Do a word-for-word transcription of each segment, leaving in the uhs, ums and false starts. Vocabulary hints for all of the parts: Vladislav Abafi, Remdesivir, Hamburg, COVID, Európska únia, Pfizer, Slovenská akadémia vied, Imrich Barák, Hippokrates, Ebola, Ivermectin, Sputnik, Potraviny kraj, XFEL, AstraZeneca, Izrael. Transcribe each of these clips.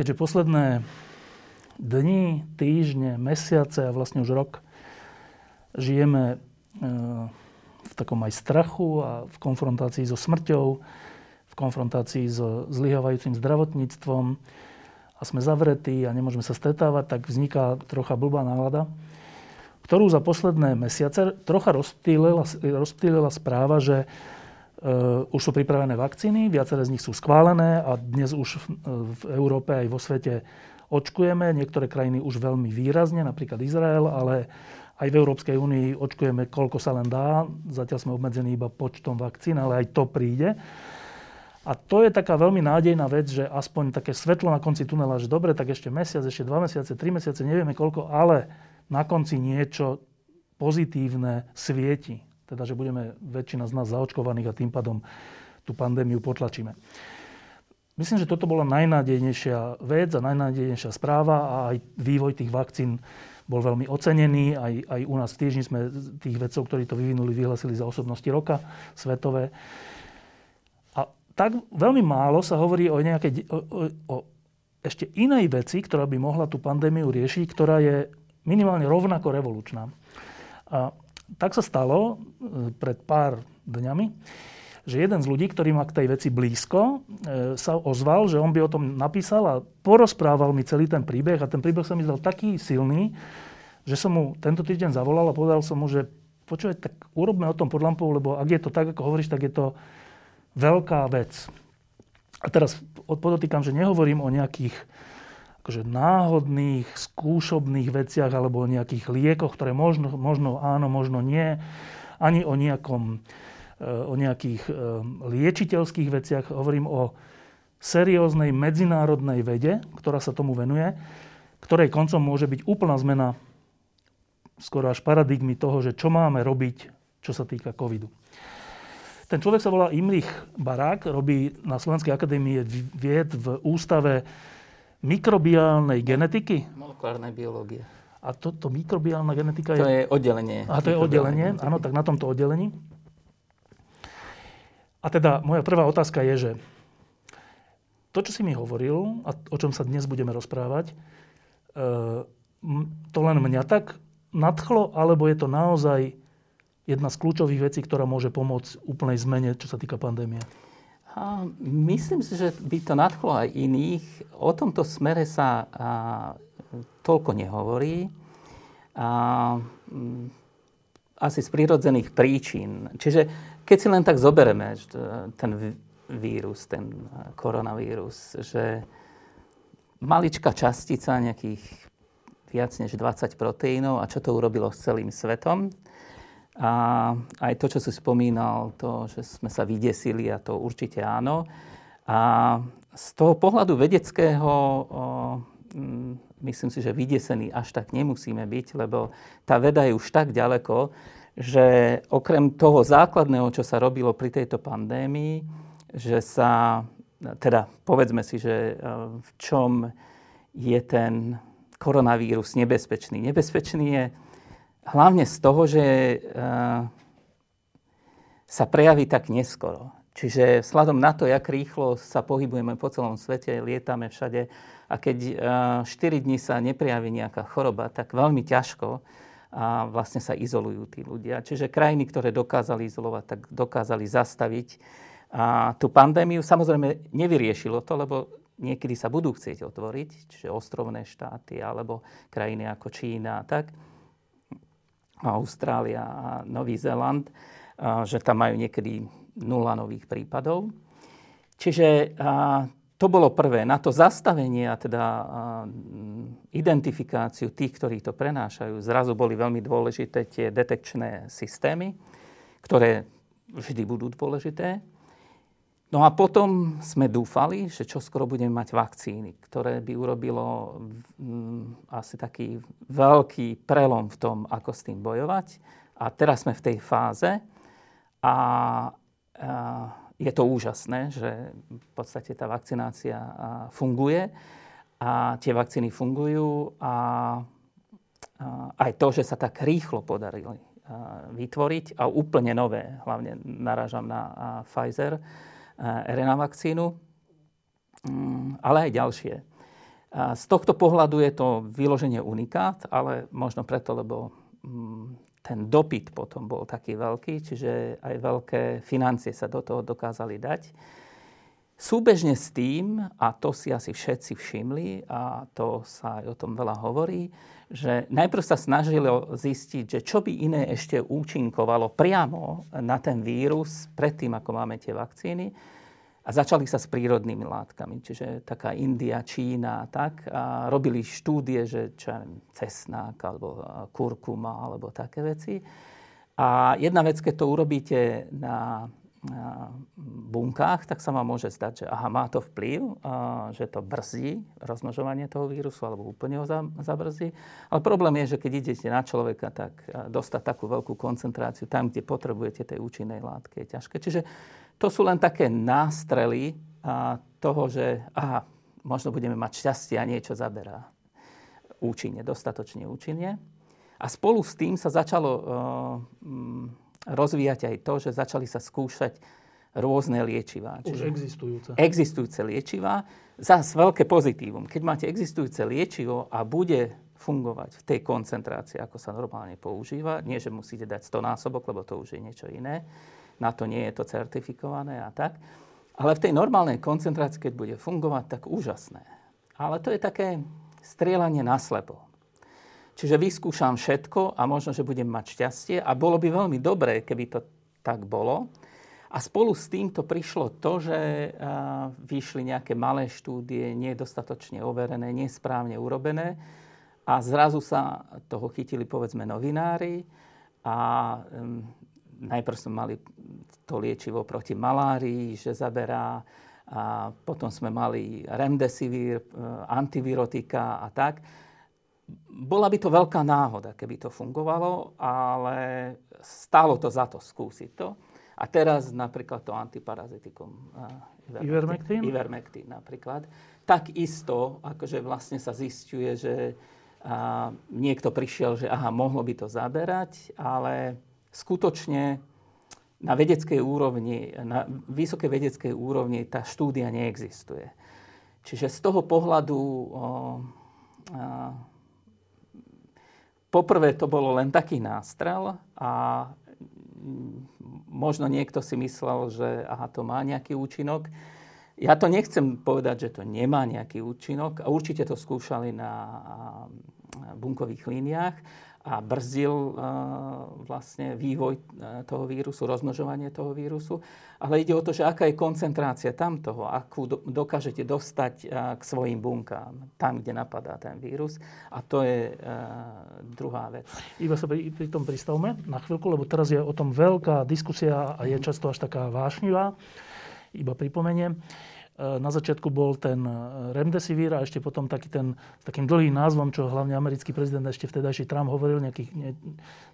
Keďže posledné dni, týždne, mesiace a vlastne už rok žijeme v takom aj strachu a v konfrontácii so smrťou, v konfrontácii so zlyhávajúcim zdravotníctvom a sme zavretí a nemôžeme sa stretávať, tak vzniká trocha blbá nálada, ktorú za posledné mesiace trocha rozptýlila, rozptýlila správa, že Uh, už sú pripravené vakcíny, viaceré z nich sú schválené a dnes už v, v Európe aj vo svete očkujeme. Niektoré krajiny už veľmi výrazne, napríklad Izrael, ale aj v Európskej únii očkujeme, koľko sa len dá. Zatiaľ sme obmedzení iba počtom vakcín, ale aj to príde. A to je taká veľmi nádejná vec, že aspoň také svetlo na konci tunela, že dobre, tak ešte mesiac, ešte dva mesiace, tri mesiace, nevieme koľko, ale na konci niečo pozitívne svieti. Teda, že budeme väčšina z nás zaočkovaných a tým pádom tú pandémiu potlačíme. Myslím, že toto bola najnádejnejšia vec a najnádejnejšia správa a aj vývoj tých vakcín bol veľmi ocenený. Aj, aj u nás v týždni sme tých vedcov, ktorí to vyvinuli, vyhlasili za osobnosti roka svetové. A tak veľmi málo sa hovorí o nejakej, o, o, o ešte inej veci, ktorá by mohla tú pandémiu riešiť, ktorá je minimálne rovnako revolučná. A tak sa stalo pred pár dňami, že jeden z ľudí, ktorý má k tej veci blízko, sa ozval, že on by o tom napísal a porozprával mi celý ten príbeh. A ten príbeh sa mi zdal taký silný, že som mu tento týždeň zavolal a povedal som mu, že počúvaj, tak urobme o tom pod lampou, lebo ak je to tak, ako hovoríš, tak je to veľká vec. A teraz podotýkam, že nehovorím o nejakých akože náhodných, skúšobných veciach alebo o nejakých liekoch, ktoré možno, možno áno, možno nie. Ani o nejakom, o nejakých liečiteľských veciach. Hovorím o serióznej medzinárodnej vede, ktorá sa tomu venuje, ktorej koncom môže byť úplná zmena skoro až paradigmy toho, že čo máme robiť, čo sa týka covidu. Ten človek sa volá Imrich Barák, robí na Slovenskej akadémie vied v ústave mikrobiálnej genetiky? Molekulárnej biológie. A toto to mikrobiálna genetika je... To je oddelenie. A to je oddelenie, genetiky. Áno, tak na tomto oddelení. A teda moja prvá otázka je, že to, čo si mi hovoril a o čom sa dnes budeme rozprávať, to len mňa tak nadchlo, alebo je to naozaj jedna z kľúčových vecí, ktorá môže pomôcť úplnej zmene, čo sa týka pandémie? A myslím si, že by to nadchlo aj iných. O tomto smere sa a, toľko nehovorí. A, m, asi z prírodzených príčin. Čiže keď si len tak zobereme ten vírus, ten koronavírus, že maličká častica nejakých viac než dvadsať proteínov a čo to urobilo s celým svetom. A aj to, čo si spomínal, to, že sme sa vydesili, a to určite áno. A z toho pohľadu vedeckého, o, m, myslím si, že vydesení až tak nemusíme byť, lebo tá veda je už tak ďaleko, že okrem toho základného, čo sa robilo pri tejto pandémii, že sa, teda povedzme si, že v čom je ten koronavírus nebezpečný. Nebezpečný je hlavne z toho, že e, sa prejaví tak neskoro. Čiže vzhľadom na to, jak rýchlo sa pohybujeme po celom svete, lietame všade a keď e, štyri dni sa neprejaví nejaká choroba, tak veľmi ťažko a vlastne sa izolujú tí ľudia. Čiže krajiny, ktoré dokázali izolovať, tak dokázali zastaviť a tú pandémiu. Samozrejme nevyriešilo to, lebo niekedy sa budú chcieť otvoriť, čiže ostrovné štáty alebo krajiny ako Čína a tak. A Austrália a Nový Zéland, že tam majú niekedy nula nových prípadov. Čiže a, to bolo prvé. Na to zastavenie a teda a, identifikáciu tých, ktorí to prenášajú, zrazu boli veľmi dôležité tie detekčné systémy, ktoré vždy budú dôležité. No a potom sme dúfali, že čoskoro budeme mať vakcíny, ktoré by urobilo mm, asi taký veľký prelom v tom, ako s tým bojovať. A teraz sme v tej fáze a, a je to úžasné, že v podstate tá vakcinácia funguje a tie vakcíny fungujú a, a aj to, že sa tak rýchlo podarili vytvoriť a úplne nové, hlavne narážam na Pfizer, er en á vakcínu, ale aj ďalšie. Z tohto pohľadu je to vyloženie unikát, ale možno preto, lebo ten dopyt potom bol taký veľký, čiže aj veľké financie sa do toho dokázali dať. Súbežne s tým, a to si asi všetci všimli, a to sa aj o tom veľa hovorí, že najprv sa snažilo zistiť, že čo by iné ešte účinkovalo priamo na ten vírus predtým, ako máme tie vakcíny. A začali sa s prírodnými látkami, čiže taká India, Čína a tak. A robili štúdie, že čo ja neviem, cesnák alebo kurkuma alebo také veci. A jedna vec, keď to urobíte na... na bunkách, tak sa vám môže zdať, že aha, má to vplyv, a, že to brzdí rozmnožovanie toho vírusu alebo úplne ho zabrzdí. Ale problém je, že keď idete na človeka, tak dostať takú veľkú koncentráciu tam, kde potrebujete tej účinnej látky, je ťažké. Čiže to sú len také nástrely a, toho, že aha, možno budeme mať šťastie a niečo zaberá účinne, dostatočne účinne. A spolu s tým sa začalo... Uh, mm, rozvíjať aj to, že začali sa skúšať rôzne liečivá. Čiže už existujúce. Existujúce liečivá. Zas veľké pozitívum. Keď máte existujúce liečivo a bude fungovať v tej koncentrácii, ako sa normálne používa, nie, že musíte dať stonásobok, lebo to už je niečo iné, na to nie je to certifikované a tak. Ale v tej normálnej koncentrácii, keď bude fungovať, tak úžasné. Ale to je také strieľanie naslepo. Čiže vyskúšam všetko a možno, že budem mať šťastie a bolo by veľmi dobré, keby to tak bolo. A spolu s týmto prišlo to, že vyšli nejaké malé štúdie, nedostatočne overené, nesprávne urobené a zrazu sa toho chytili, povedzme, novinári a um, najprv sme mali to liečivo proti malárii, že zaberá a potom sme mali Remdesivir, antivirotika a tak. Bola by to veľká náhoda, keby to fungovalo, ale stálo to za to skúsiť to. A teraz napríklad to antiparazitikum uh, Ivermectin, Ivermectin napríklad. Takisto, akože vlastne sa zisťuje, že uh, niekto prišiel, že aha, mohlo by to zaberať, ale skutočne na vedeckej úrovni, na vysokej vedeckej úrovni tá štúdia neexistuje. Čiže z toho pohľadu... Uh, uh, Poprvé to bolo len taký nástrel a možno niekto si myslel, že aha, to má nejaký účinok. Ja to nechcem povedať, že to nemá nejaký účinok a určite to skúšali na bunkových líniách a brzdil vlastne vývoj toho vírusu, rozmnožovanie toho vírusu. Ale ide o to, že aká je koncentrácia tamtoho, akú dokážete dostať k svojim bunkám, tam, kde napadá ten vírus. A to je druhá vec. Iba sa pri, pri tom pristavme na chvíľku, lebo teraz je o tom veľká diskusia a je často až taká vášnivá. Iba pripomeniem. Na začiatku bol ten Remdesivir a ešte potom taký ten, s takým dlhým názvom, čo hlavne americký prezident ešte vtedajší Trump hovoril, nejaký, ne,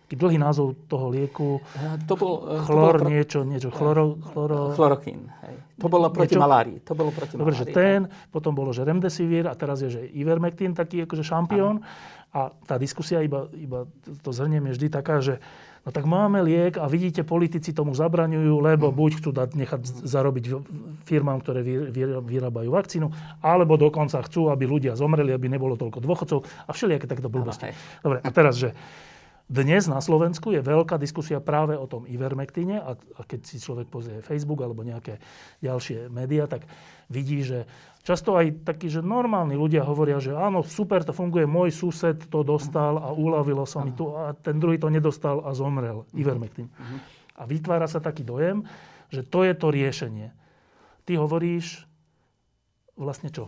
nejaký dlhý názov toho lieku. To bol... Chlor, to bol niečo, niečo, chloro... chloro chlorokin, hej. To bolo proti niečo, malárii. To bolo proti dobre, malárii. Že ten, potom bolo, že Remdesivir a teraz je, že Ivermectin, taký akože šampión. Aha. A tá diskusia, iba, iba to zhrniem, je vždy taká, že no tak máme liek a vidíte, politici tomu zabraňujú, lebo buď chcú dať, nechať zarobiť firmám, ktoré vyrábajú vakcínu, alebo dokonca chcú, aby ľudia zomreli, aby nebolo toľko dôchodcov a všelijaké takto blbosti. Dobre, a teraz, že dnes na Slovensku je veľká diskusia práve o tom Ivermectine a, a keď si človek pozrie Facebook alebo nejaké ďalšie médiá, tak vidí, že často aj takí, že normálni ľudia hovoria, že áno, super, to funguje, môj sused to dostal a uľavilo sa mi tu a ten druhý to nedostal a zomrel Ivermectin. A vytvára sa taký dojem, že to je to riešenie. Ty hovoríš vlastne čo?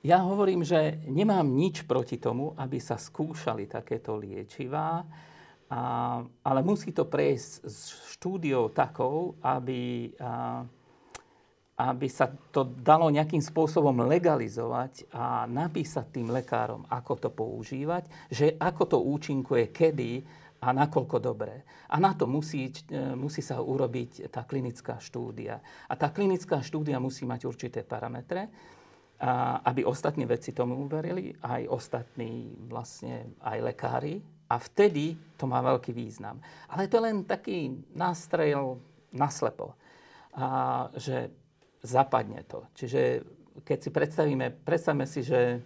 Ja hovorím, že nemám nič proti tomu, aby sa skúšali takéto liečivá, a, ale musí to prejsť s štúdiou takou, aby a, aby sa to dalo nejakým spôsobom legalizovať a napísať tým lekárom, ako to používať, že ako to účinkuje, kedy a nakoľko dobre. A na to musí, musí sa urobiť tá klinická štúdia. A tá klinická štúdia musí mať určité parametre, aby ostatní vedci tomu uverili, aj ostatní vlastne, aj lekári. A vtedy to má veľký význam. Ale to je len taký nástrel naslepo, a že zapadne to. Čiže keď si predstavíme, predstavme si, že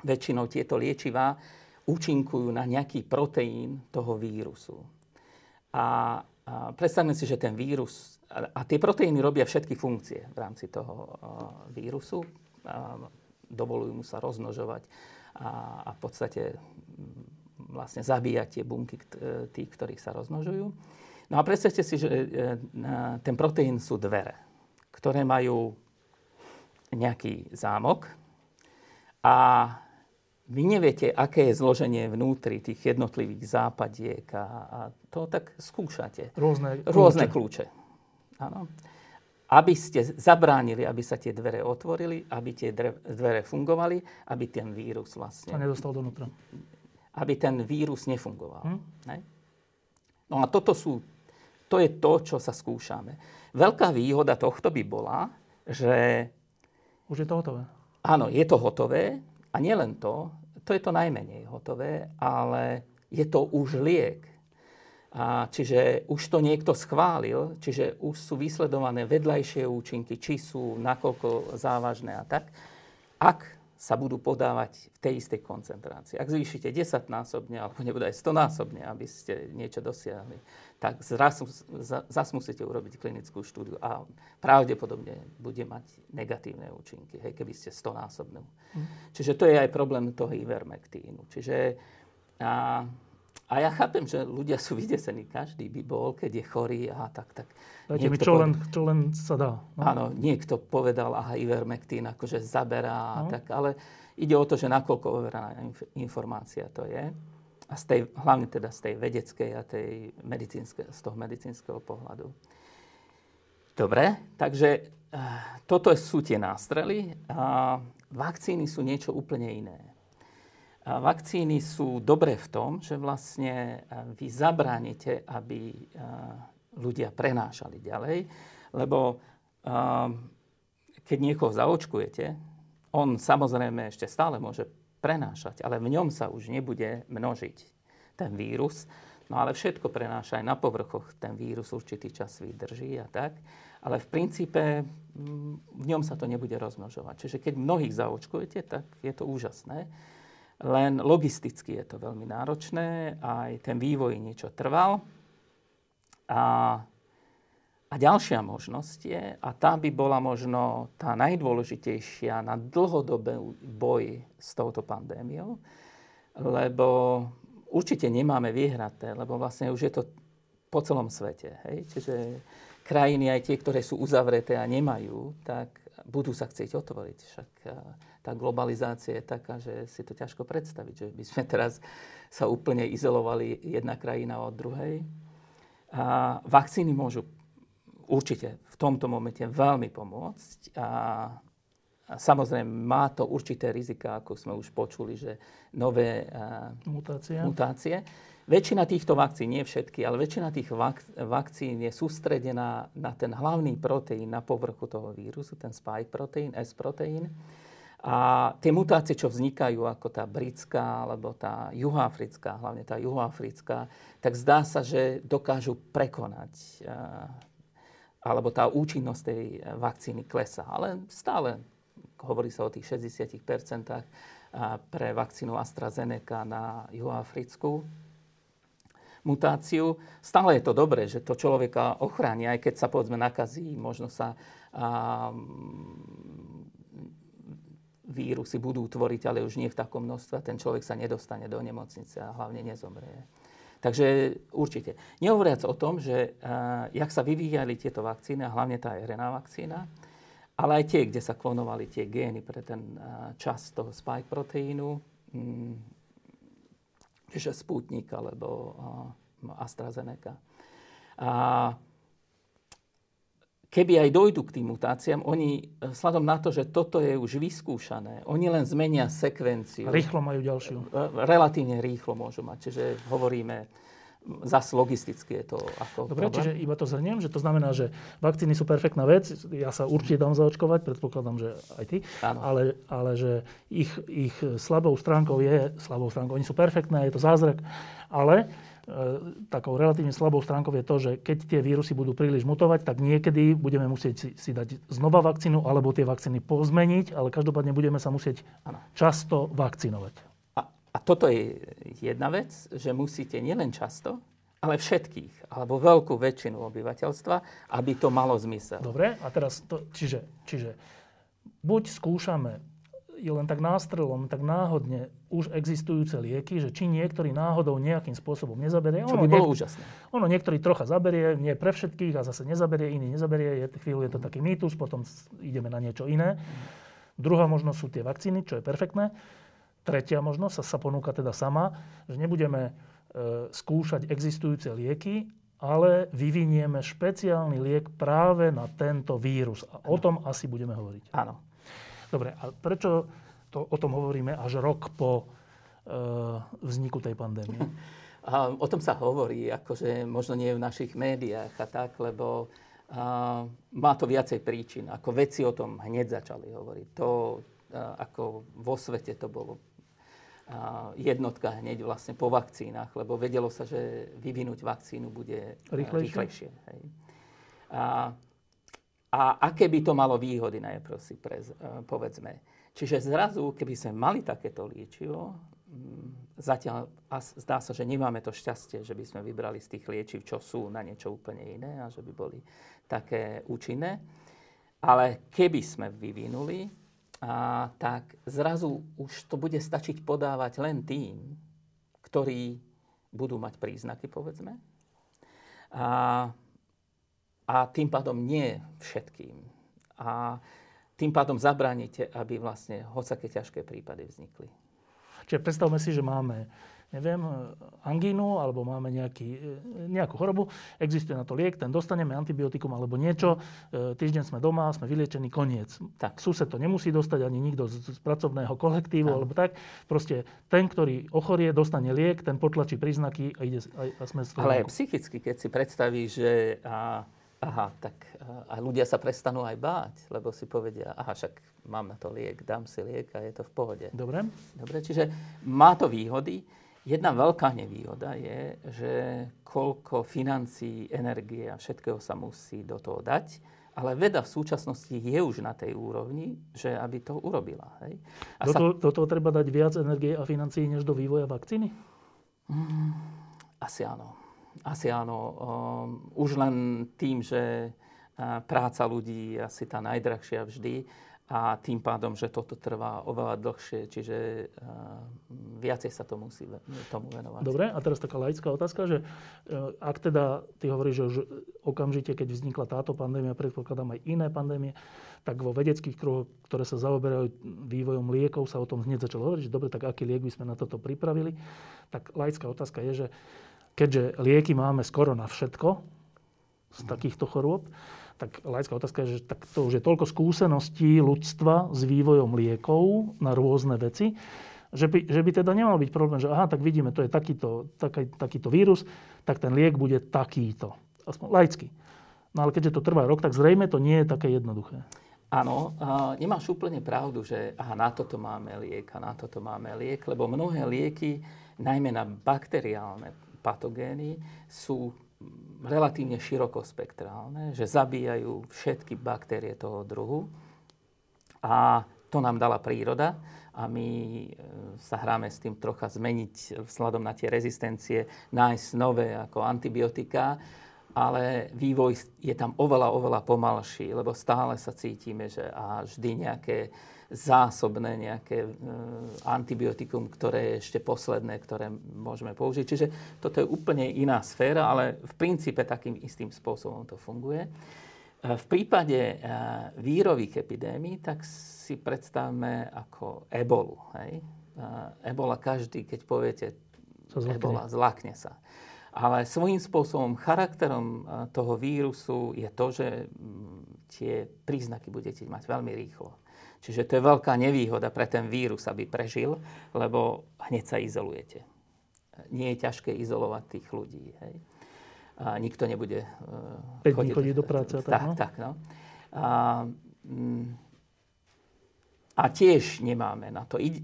väčšinou tieto liečivá účinkujú na nejaký proteín toho vírusu. A, a predstavme si, že ten vírus, a, a tie proteíny robia všetky funkcie v rámci toho a, vírusu. A, dovolujú mu sa rozmnožovať a, a v podstate vlastne zabíjať tie bunky tých, ktorých sa rozmnožujú. No a predstavte si, že a, ten proteín sú dvere, ktoré majú nejaký zámok a vy neviete, aké je zloženie vnútri tých jednotlivých západiek a, a to tak skúšate. Rôzne kľúče. Rôzne kľúče. Áno. Aby ste zabránili, aby sa tie dvere otvorili, aby tie dvere fungovali, aby ten vírus vlastne... A nedostal donútra. Aby ten vírus nefungoval. Hm? Ne? No a toto sú... To je to, čo sa skúšame. Veľká výhoda tohto by bola, že... Už je to hotové. Áno, je to hotové. A nielen to, to je to najmenej hotové, ale je to už liek. A čiže už to niekto schválil, čiže už sú vysledované vedľajšie účinky, či sú nakoľko závažné a tak. Ak sa budú podávať v tej istej koncentrácii. Ak zvýšite desaťnásobne, alebo nebude aj stonásobne, aby ste niečo dosiahli, tak zrazu, zase musíte urobiť klinickú štúdiu a pravdepodobne bude mať negatívne účinky, hej, keby ste stonásobnú. Mm. Čiže to je aj problém toho Ivermectinu. Čiže, a, a ja chápem, že ľudia sú vydesení, každý by bol, keď je chorý, aha, tak, tak. Dajte mi, čo, poved... len, čo len sa dá. No. Áno, niekto povedal, aha, Ivermectin akože zaberá, no. Tak, ale ide o to, že nakoľko overaná informácia to je. A z tej, hlavne teda z tej vedeckej a tej medicínske, z toho medicínskeho pohľadu. Dobre, takže toto sú tie nástrely. A vakcíny sú niečo úplne iné. A vakcíny sú dobré v tom, že vlastne vy zabránite, aby ľudia prenášali ďalej. Lebo keď niekoho zaočkujete, on samozrejme ešte stále môže prenášať, ale v ňom sa už nebude množiť ten vírus. No ale všetko prenáša aj na povrchoch, ten vírus určitý čas vydrží a tak. Ale v princípe v ňom sa to nebude rozmnožovať. Čiže keď mnohých zaočkujete, tak je to úžasné. Len logisticky je to veľmi náročné, aj ten vývoj niečo trval. A, a ďalšia možnosť je, a tá by bola možno tá najdôležitejšia na dlhodobý boj s touto pandémiou, lebo určite nemáme vyhraté, lebo vlastne už je to po celom svete. Hej? Čiže krajiny, aj tie, ktoré sú uzavreté a nemajú, tak budú sa chcieť otvoriť. Však tá globalizácia je taká, že si to ťažko predstaviť, že by sme teraz sa úplne izolovali jedna krajina od druhej. A vakcíny môžu určite v tomto momente veľmi pomôcť. A, a samozrejme má to určité rizika, ako sme už počuli, že nové a, mutácie. mutácie. Väčšina týchto vakcín, nie všetky, ale väčšina tých vak- vakcín je sústredená na ten hlavný proteín na povrchu toho vírusu, ten spike proteín, S-proteín. A tie mutácie, čo vznikajú, ako tá britská, alebo tá juhoafrická, hlavne tá juhoafrická, tak zdá sa, že dokážu prekonať, alebo tá účinnosť tej vakcíny klesá. Ale stále hovorí sa o tých šesťdesiat percent pre vakcínu AstraZeneca na juhoafrickú mutáciu. Stále je to dobré, že to človeka ochráni, aj keď sa povedzme nakazí, možno sa... A, vírusy budú tvoriť, ale už nie v takom množstve. Ten človek sa nedostane do nemocnice a hlavne nezomrie. Takže určite. Nehovoriac o tom, že uh, jak sa vyvíjali tieto vakcíny, a hlavne tá er en á vakcína, ale aj tie, kde sa klonovali tie gény pre ten uh, čas toho spike proteínu, mm, že Sputnik alebo uh, AstraZeneca. A uh, keby aj dojdu k tým mutáciám, oni, vzhľadom na to, že toto je už vyskúšané, oni len zmenia sekvenciu. Rýchlo majú ďalšiu. Relatívne rýchlo môžu mať. Čiže hovoríme, zas logisticky je to ako dobre, problém. Čiže iba to zhrniem, že to znamená, že vakcíny sú perfektná vec. Ja sa určite dám zaočkovať, predpokladám, že aj ty. Ale, ale že ich, ich slabou stránkou je, slabou stránkou, oni sú perfektné, je to zázrak, ale... takou relatívne slabou stránkou je to, že keď tie vírusy budú príliš mutovať, tak niekedy budeme musieť si, si dať znova vakcínu alebo tie vakcíny pozmeniť, ale každopádne budeme sa musieť ano. často vakcinovať. A, a toto je jedna vec, že musíte nielen často, ale všetkých, alebo veľkú väčšinu obyvateľstva, aby to malo zmysel. Dobre, a teraz to, čiže, čiže buď skúšame len tak nástrelom, tak náhodne už existujúce lieky, že či niektorý náhodou nejakým spôsobom nezaberie. Čo by bolo niek- úžasné. Ono niektorý trocha zaberie, nie pre všetkých a zase nezaberie, iný nezaberie. Je, chvíľu je to taký mýtus, potom ideme na niečo iné. Druhá možnosť sú tie vakcíny, čo je perfektné. Tretia možnosť sa ponúka teda sama, že nebudeme e, skúšať existujúce lieky, ale vyvinieme špeciálny liek práve na tento vírus. A o tom asi budeme hovoriť. Áno. Dobre, a prečo to, o tom hovoríme až rok po e, vzniku tej pandémie? A o tom sa hovorí, akože možno nie v našich médiách a tak, lebo a, má to viacej príčin. Ako vedci o tom hneď začali hovoriť. To, a, ako vo svete to bolo a, jednotka hneď vlastne po vakcínach, lebo vedelo sa, že vyvinúť vakcínu bude rýchlejšie. rýchlejšie hej. A, A aké by to malo výhody, najprv si prez, povedzme. Čiže zrazu, keby sme mali takéto liečivo, zatiaľ zdá sa, že nemáme to šťastie, že by sme vybrali z tých liečiv, čo sú na niečo úplne iné a že by boli také účinné. Ale keby sme vyvinuli, a, tak zrazu už to bude stačiť podávať len tým, ktorí budú mať príznaky, povedzme. A... A tým pádom nie všetkým. A tým pádom zabránite, aby vlastne hocaké ťažké prípady vznikli. Čiže predstavme si, že máme, neviem, angínu, alebo máme nejaký, nejakú chorobu, existuje na to liek, ten dostaneme, antibiotikum alebo niečo, týždeň sme doma, sme vyliečení, koniec. Tak. Sused to nemusí dostať, ani nikto z, z pracovného kolektívu, tak. Alebo tak. Proste ten, ktorý ochorie, dostane liek, ten potlačí príznaky a ide a, a sme z toho. Ale aj psychicky, keď si predstavíš, že... A... Aha, tak a ľudia sa prestanú aj báť, lebo si povedia, aha, však mám na to liek, dám si liek a je to v pohode. Dobre. Dobre, čiže má to výhody. Jedna veľká nevýhoda je, že koľko financií, energie a všetkého sa musí do toho dať, ale veda v súčasnosti je už na tej úrovni, že aby to urobila. Hej? A do, sa... to, do toho treba dať viac energie a financií, než do vývoja vakcíny? Mm, asi áno. Asi áno. Um, už len tým, že uh, práca ľudí je asi tá najdrahšia vždy a tým pádom, že toto trvá oveľa dlhšie, čiže uh, viacej sa to musí tomu venovať. Dobre, a teraz taká laická otázka, že uh, ak teda ty hovoríš, že už okamžite, keď vznikla táto pandémia, predpokladám aj iné pandémie, tak vo vedeckých kruhoch, ktoré sa zaoberajú vývojom liekov, sa o tom hneď začalo hovoriť, že dobre, tak aký liek by sme na toto pripravili, tak laická otázka je, že keďže lieky máme skoro na všetko z takýchto chorôb, tak laická otázka je, že tak to už je toľko skúseností ľudstva s vývojom liekov na rôzne veci, že by, že by teda nemal byť problém, že aha, tak vidíme, to je takýto, taký, takýto vírus, tak ten liek bude takýto. Aspoň laicky. No ale keďže to trvá rok, tak zrejme to nie je také jednoduché. Áno, uh, nemáš úplne pravdu, že aha, na toto máme liek a na toto máme liek, lebo mnohé lieky, najmä na bakteriálne patogény sú relatívne širokospektrálne, že zabíjajú všetky baktérie toho druhu. A to nám dala príroda a my sa hráme s tým trocha zmeniť vzhľadom na tie rezistencie, nájsť nové ako antibiotika, ale vývoj je tam oveľa, oveľa pomalší, lebo stále sa cítime, že a vždy nejaké zásobné nejaké e, antibiotikum, ktoré je ešte posledné, ktoré môžeme použiť. Čiže toto je úplne iná sféra, ale v princípe takým istým spôsobom to funguje. E, v prípade e, vírových epidémií, tak si predstavme ako ebolu. Hej? E, ebola každý, keď poviete ebola, zlákne sa. Ale svojím spôsobom, charakterom toho vírusu je to, že tie príznaky budete mať veľmi rýchlo. Čiže to je veľká nevýhoda pre ten vírus, aby prežil, lebo hneď sa izolujete. Nie je ťažké izolovať tých ľudí. Hej. A nikto nebude uh, chodiť chodí do práce. Tak, tak, no? tak no. A, a tiež nemáme na to i, e,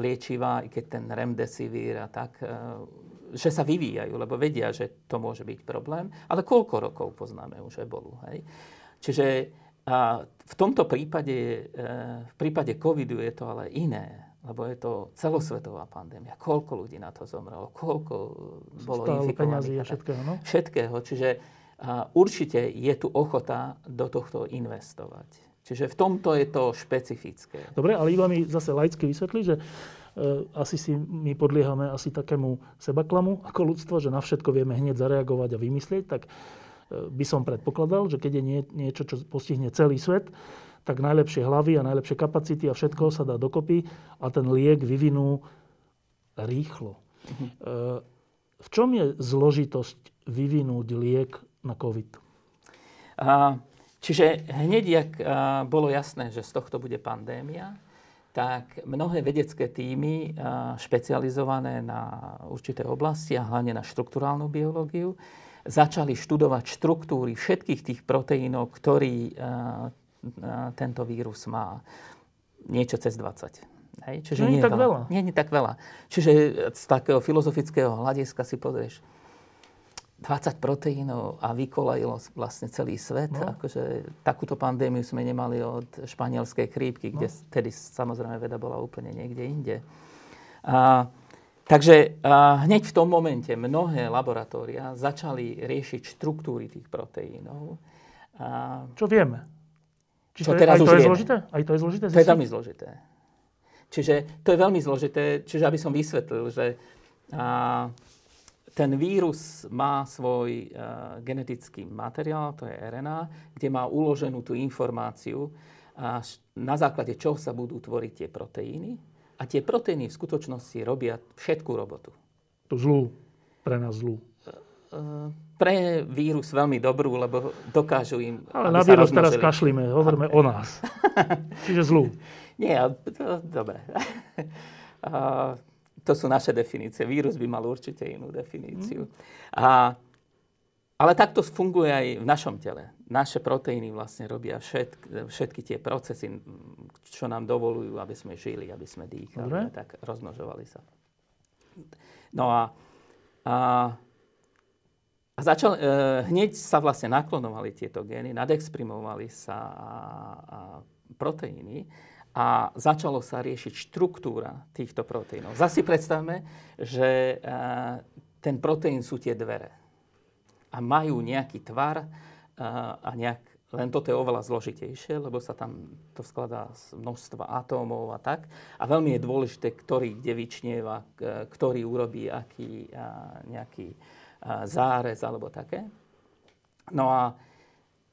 liečiva, i keď ten remdesivir a tak, e, že sa vyvíjajú, lebo vedia, že to môže byť problém. Ale koľko rokov poznáme už ebolu. Hej. Čiže a v tomto prípade, e, v prípade covidu je to ale iné. Lebo je to celosvetová pandémia. Koľko ľudí na to zomrelo, koľko bolo infikovaných. Všetkého, no? všetkého. Čiže uh, určite je tu ochota do tohto investovať. Čiže v tomto je to špecifické. Dobre, ale iba mi zase laicky vysvetlí, že uh, asi si my podliehame asi takému sebaklamu ako ľudstvo, že na všetko vieme hneď zareagovať a vymyslieť, tak uh, by som predpokladal, že keď je nie, niečo, čo postihne celý svet, tak najlepšie hlavy a najlepšie kapacity a všetko sa dá dokopy a ten liek vyvinú rýchlo. Mhm. V čom je zložitosť vyvinúť liek na COVID? A, čiže hneď, jak a, bolo jasné, že z tohto bude pandémia, tak mnohé vedecké týmy a, špecializované na určité oblasti a hlavne na štrukturálnu biológiu začali študovať štruktúry všetkých tých proteínov, ktorí a, tento vírus má niečo cez dvadsať. Hej? Čiže nie je tak veľa. Nie je tak veľa. Čiže z takého filozofického hľadiska si pozrieš dvadsať proteínov a vykolajilo vlastne celý svet. No. Akože takúto pandémiu sme nemali od španielskej chrípky, kde no. tedy samozrejme veda bola úplne niekde inde. A, takže a hneď v tom momente mnohé laboratória začali riešiť štruktúry tých proteínov. A, Čo vieme? Čiže aj to je zložité? Aj to je zložité? To je veľmi zložité. Čiže to je veľmi zložité. Čiže aby som vysvetlil, že a, ten vírus má svoj a, genetický materiál, to je er en á, kde má uloženú tú informáciu, a, na základe čoho sa budú tvoriť tie proteíny. A tie proteíny v skutočnosti robia všetkú robotu. Tú zlú, pre nás zlú. Uh, pre vírus veľmi dobrú, lebo dokážu im... Ale na vírus teraz kašlíme, hovoríme o nás. Čiže zlú. Nie, to, dobre. Uh, to sú naše definície. Vírus by mal určite inú definíciu. Mm. A, ale takto funguje aj v našom tele. Naše proteíny vlastne robia všetky, všetky tie procesy, čo nám dovolujú, aby sme žili, aby sme dýchali, tak rozmnožovali sa. No a... a A začal, e, hneď sa vlastne naklonovali tieto gény, nadexprimovali sa a, a proteíny a začalo sa riešiť štruktúra týchto proteínov. Zase si predstavme, že e, ten proteín sú tie dvere a majú nejaký tvar e, a nejak, len toto je oveľa zložitejšie, lebo sa tam to skladá z množstva atómov a tak. A veľmi je dôležité, ktorý kde vyčnieva, ktorý urobí aký a, nejaký zárez alebo také. No a,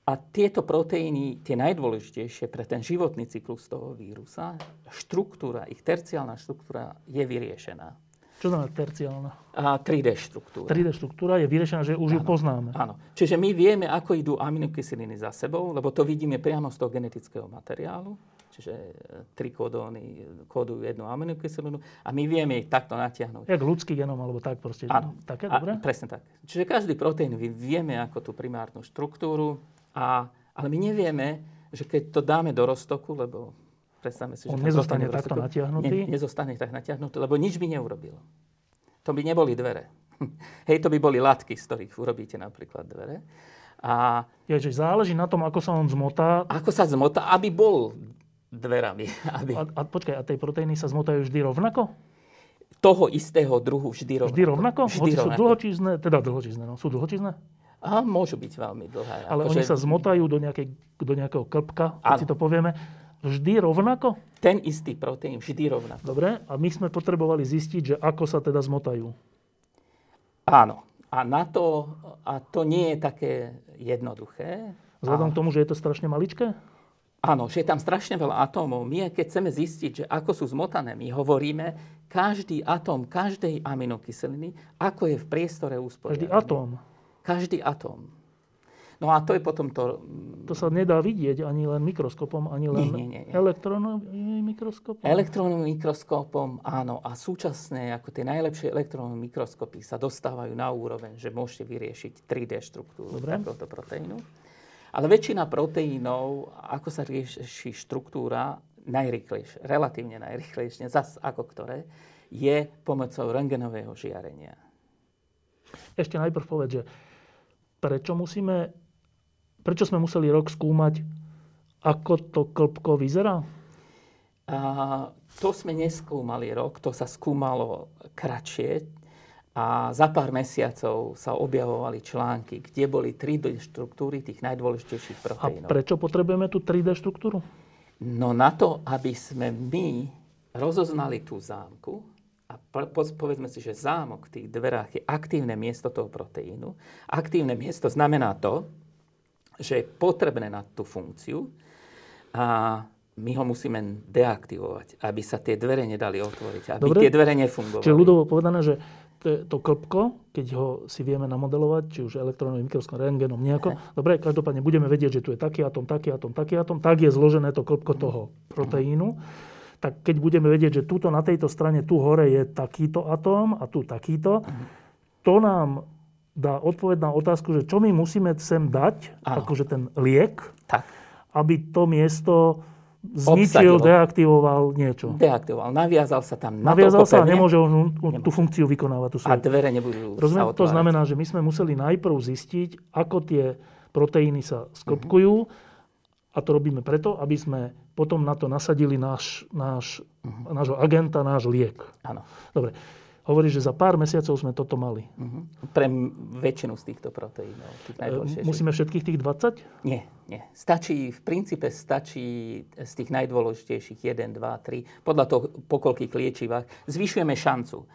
a tieto proteíny, tie najdôležitejšie pre ten životný cyklus toho vírusa, štruktúra, ich terciálna štruktúra je vyriešená. Čo znamená terciálna? A tri dé štruktúra. tri dé štruktúra je vyriešená, že už áno, ju poznáme. Áno. Čiže my vieme, ako idú aminokyseliny za sebou, lebo to vidíme priamo z toho genetického materiálu. Čiže tri kódóny kódujú jednu aminokyselinu a my vieme ich takto natiahnuť. Jak ľudský genom, alebo tak proste. Áno, také, dobre? Presne tak. Čiže každý proteín vieme ako tú primárnu štruktúru, a, ale my nevieme, že keď to dáme do roztoku, lebo predstavme si, že... On nezostane takto natiahnutý? Ne, nezostane tak natiahnutý, lebo nič by neurobil. To by neboli dvere. Hej, to by boli látky, z ktorých urobíte napríklad dvere. A, Je, že záleží na tom, ako sa on zmotá. Ako sa zmotá, aby bol... dverami. Aby... A, a počkaj, a tej proteíny sa zmotajú vždy rovnako? Toho istého druhu vždy rovnako. Vždy rovnako? Vždy Hoci rovnako. Sú dlhočízne, teda dlhočízne, no. Sú dlhočízne? A môžu byť veľmi dlhé. Ale oni že... sa zmotajú do, nejakej, do nejakého klpka, keď si to povieme. Vždy rovnako? Ten istý proteín, vždy rovnako. Dobre, a my sme potrebovali zistiť, že ako sa teda zmotajú. Áno. A na to, a to nie je také jednoduché. Vzhľadom a... k tomu, že je to strašne maličké? Áno, že je tam strašne veľa atómov. My, keď chceme zistiť, že ako sú zmotané, my hovoríme každý atóm každej aminokyseliny, ako je v priestore usporiadaný. Každý atóm. Každý atóm. No a to je potom to... To sa nedá vidieť ani len mikroskopom, ani len nie, nie, nie, nie. elektronovým mikroskopom. Elektronovým mikroskopom, áno. A súčasné, ako tie najlepšie elektronové mikroskopy sa dostávajú na úroveň, že môžete vyriešiť tri dé štruktúru takéhoto proteínu. Ale väčšina proteínov, ako sa rieši štruktúra, najrychlejšie, relatívne najrychlejšie, zas ako ktoré, je pomocou rentgenového žiarenia. Ešte najprv povedz, že prečo musíme, prečo sme museli rok skúmať, ako to klbko vyzerá? A to sme neskúmali rok, to sa skúmalo kratšie. A za pár mesiacov sa objavovali články, kde boli tri dé štruktúry tých najdôležitejších proteínov. A prečo potrebujeme tú tri dé štruktúru? No na to, aby sme my rozoznali tú zámku a povedzme si, že zámok v tých dverách je aktívne miesto toho proteínu. Aktívne miesto znamená to, že je potrebné na tú funkciu a my ho musíme deaktivovať, aby sa tie dvere nedali otvoriť, aby Dobre. tie dvere nefungovali. Čiže ľudovo povedané, že to klbko, keď ho si vieme namodelovať, či už elektronovým mikroskopom, rentgenom, nejako. Dobre, každopádne budeme vedieť, že tu je taký atom, taký atom, taký atom, tak je zložené to klbko toho proteínu. Tak keď budeme vedieť, že tuto na tejto strane, tu hore je takýto atom a tu takýto, to nám dá odpoveď na otázku, že čo my musíme sem dať, Aho. akože ten liek, tak. aby to miesto... zničil, obsadilo. deaktivoval niečo. Deaktivoval, naviazal sa tam. Na naviazal sa a nemôže on tú funkciu vykonávať. Tú a dvere nebudú Rozumiem, sa otvárať. To znamená, že my sme museli najprv zistiť, ako tie proteíny sa sklbkujú mm-hmm. a to robíme preto, aby sme potom na to nasadili náš, náš, mm-hmm. nášho agenta, náš liek. Áno. Dobre. Hovoríš, že za pár mesiacov sme toto mali. Mm-hmm. Pre väčšinu z týchto proteínov. Tých e, musíme všetkých tých dvadsať? Nie, nie. Stačí, v princípe stačí z tých najdôležitejších jeden, dva, tri. Podľa toho, po koľkých liečivách. Zvyšujeme šancu.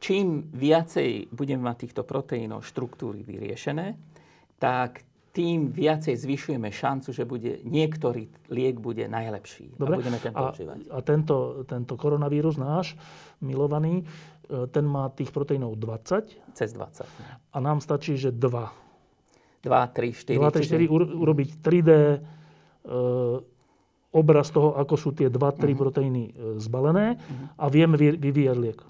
Čím viacej budeme mať týchto proteínov štruktúry vyriešené, tak tým viacej zvyšujeme šancu, že bude niektorý liek bude najlepší. Dobre. A budeme tento a, užívať. A tento, tento koronavírus náš, milovaný, ten má tých proteínov dvadsať. Cez dvadsať. A nám stačí, že dva. dva, tri, štyri. dva, tri, štyri. Urobiť tri dé e, obraz toho, ako sú tie dva, tri mm. proteíny zbalené mm. a vieme vyvíjať liek.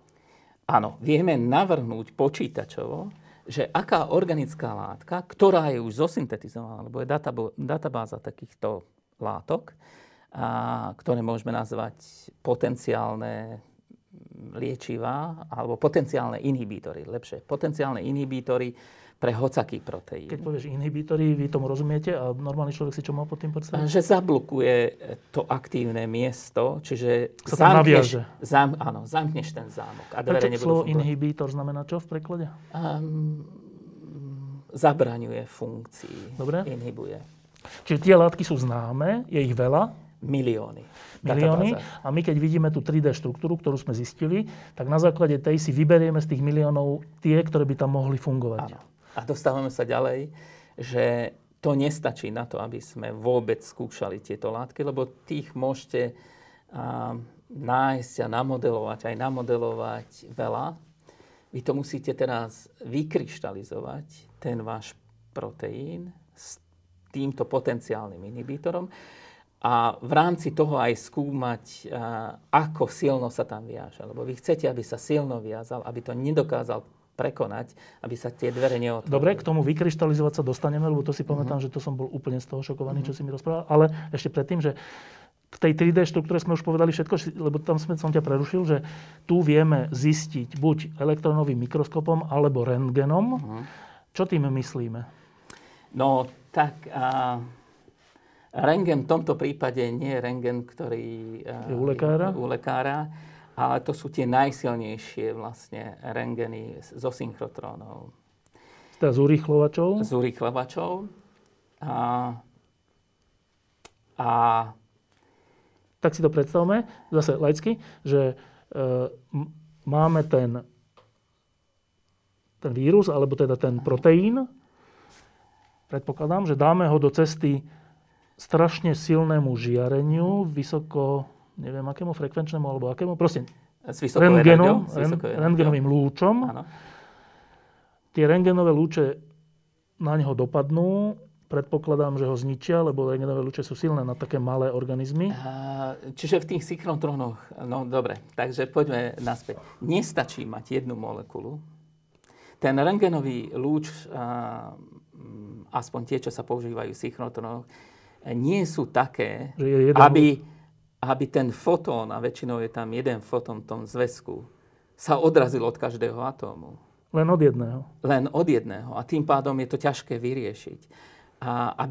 Áno, vieme navrhnúť počítačovo, že aká organická látka, ktorá je už zosyntetizovaná, lebo je datab- databáza takýchto látok, a, ktoré môžeme nazvať potenciálne liečivá alebo potenciálne inhibítory, lepšie. Potenciálne inhibítory pre hocaký proteín. Keď povieš inhibítory, vy tomu rozumiete a normálny človek si čo má pod tým predstaviť? Že zablokuje to aktívne miesto, čiže sa zamkneš, zam, áno, zamkneš ten zámok a dvere nebudú fungovať. Prečo slovo inhibítor znamená čo v preklade? Um, zabraňuje funkcii. Dobre. Inhibuje. Čiže tie látky sú známe, je ich veľa. Milióny. Milióny. A my keď vidíme tú tri dé štruktúru, ktorú sme zistili, tak na základe tej si vyberieme z tých miliónov tie, ktoré by tam mohli fungovať. Áno. A dostávame sa ďalej, že to nestačí na to, aby sme vôbec skúšali tieto látky, lebo tých môžete uh, nájsť a namodelovať, aj namodelovať veľa. Vy to musíte teraz vykryštalizovať, ten váš proteín s týmto potenciálnym inhibítorom. A v rámci toho aj skúmať, ako silno sa tam viaže. Lebo vy chcete, aby sa silno viazal, aby to nedokázal prekonať, aby sa tie dvere neotvorili. Dobre, k tomu vykryštalizovať sa dostaneme, lebo to si pamätám, mm-hmm. že to som bol úplne z toho šokovaný, mm-hmm. čo si mi rozprával. Ale ešte predtým, že k tej tri dé štruktúre sme už povedali všetko, lebo tam som ťa prerušil, že tu vieme zistiť buď elektronovým mikroskopom, alebo rentgenom. Mm-hmm. Čo tým myslíme? No, tak... A... Rentgen v tomto prípade nie je rentgen, ktorý je u lekára. u lekára, ale to sú tie najsilnejšie vlastne rentgeny zo synchrotrónov. Teda z urýchľovačov? Z urýchľovačov. A, a... Tak si to predstavme, zase laicky, že e, máme ten, ten vírus, alebo teda ten proteín. Predpokladám, že dáme ho do cesty strašne silnému žiareniu, vysoko, neviem, akému frekvenčnému, alebo akému, proste, rentgenom, rentgenovým lúčom. Áno. Tie rentgenové lúče na neho dopadnú, predpokladám, že ho zničia, lebo rentgenové lúče sú silné na také malé organizmy. A, čiže v tých synchrotronoch, no dobre, takže poďme naspäť. Nestačí mať jednu molekulu. Ten rentgenový lúč, a, aspoň tie, čo sa používajú v synchrotronoch, nie sú také, je aby, aby ten fotón, a väčšinou je tam jeden fotón v tom zväzku, sa odrazil od každého atómu. Len od jedného. Len od jedného. A tým pádom je to ťažké vyriešiť. A, a,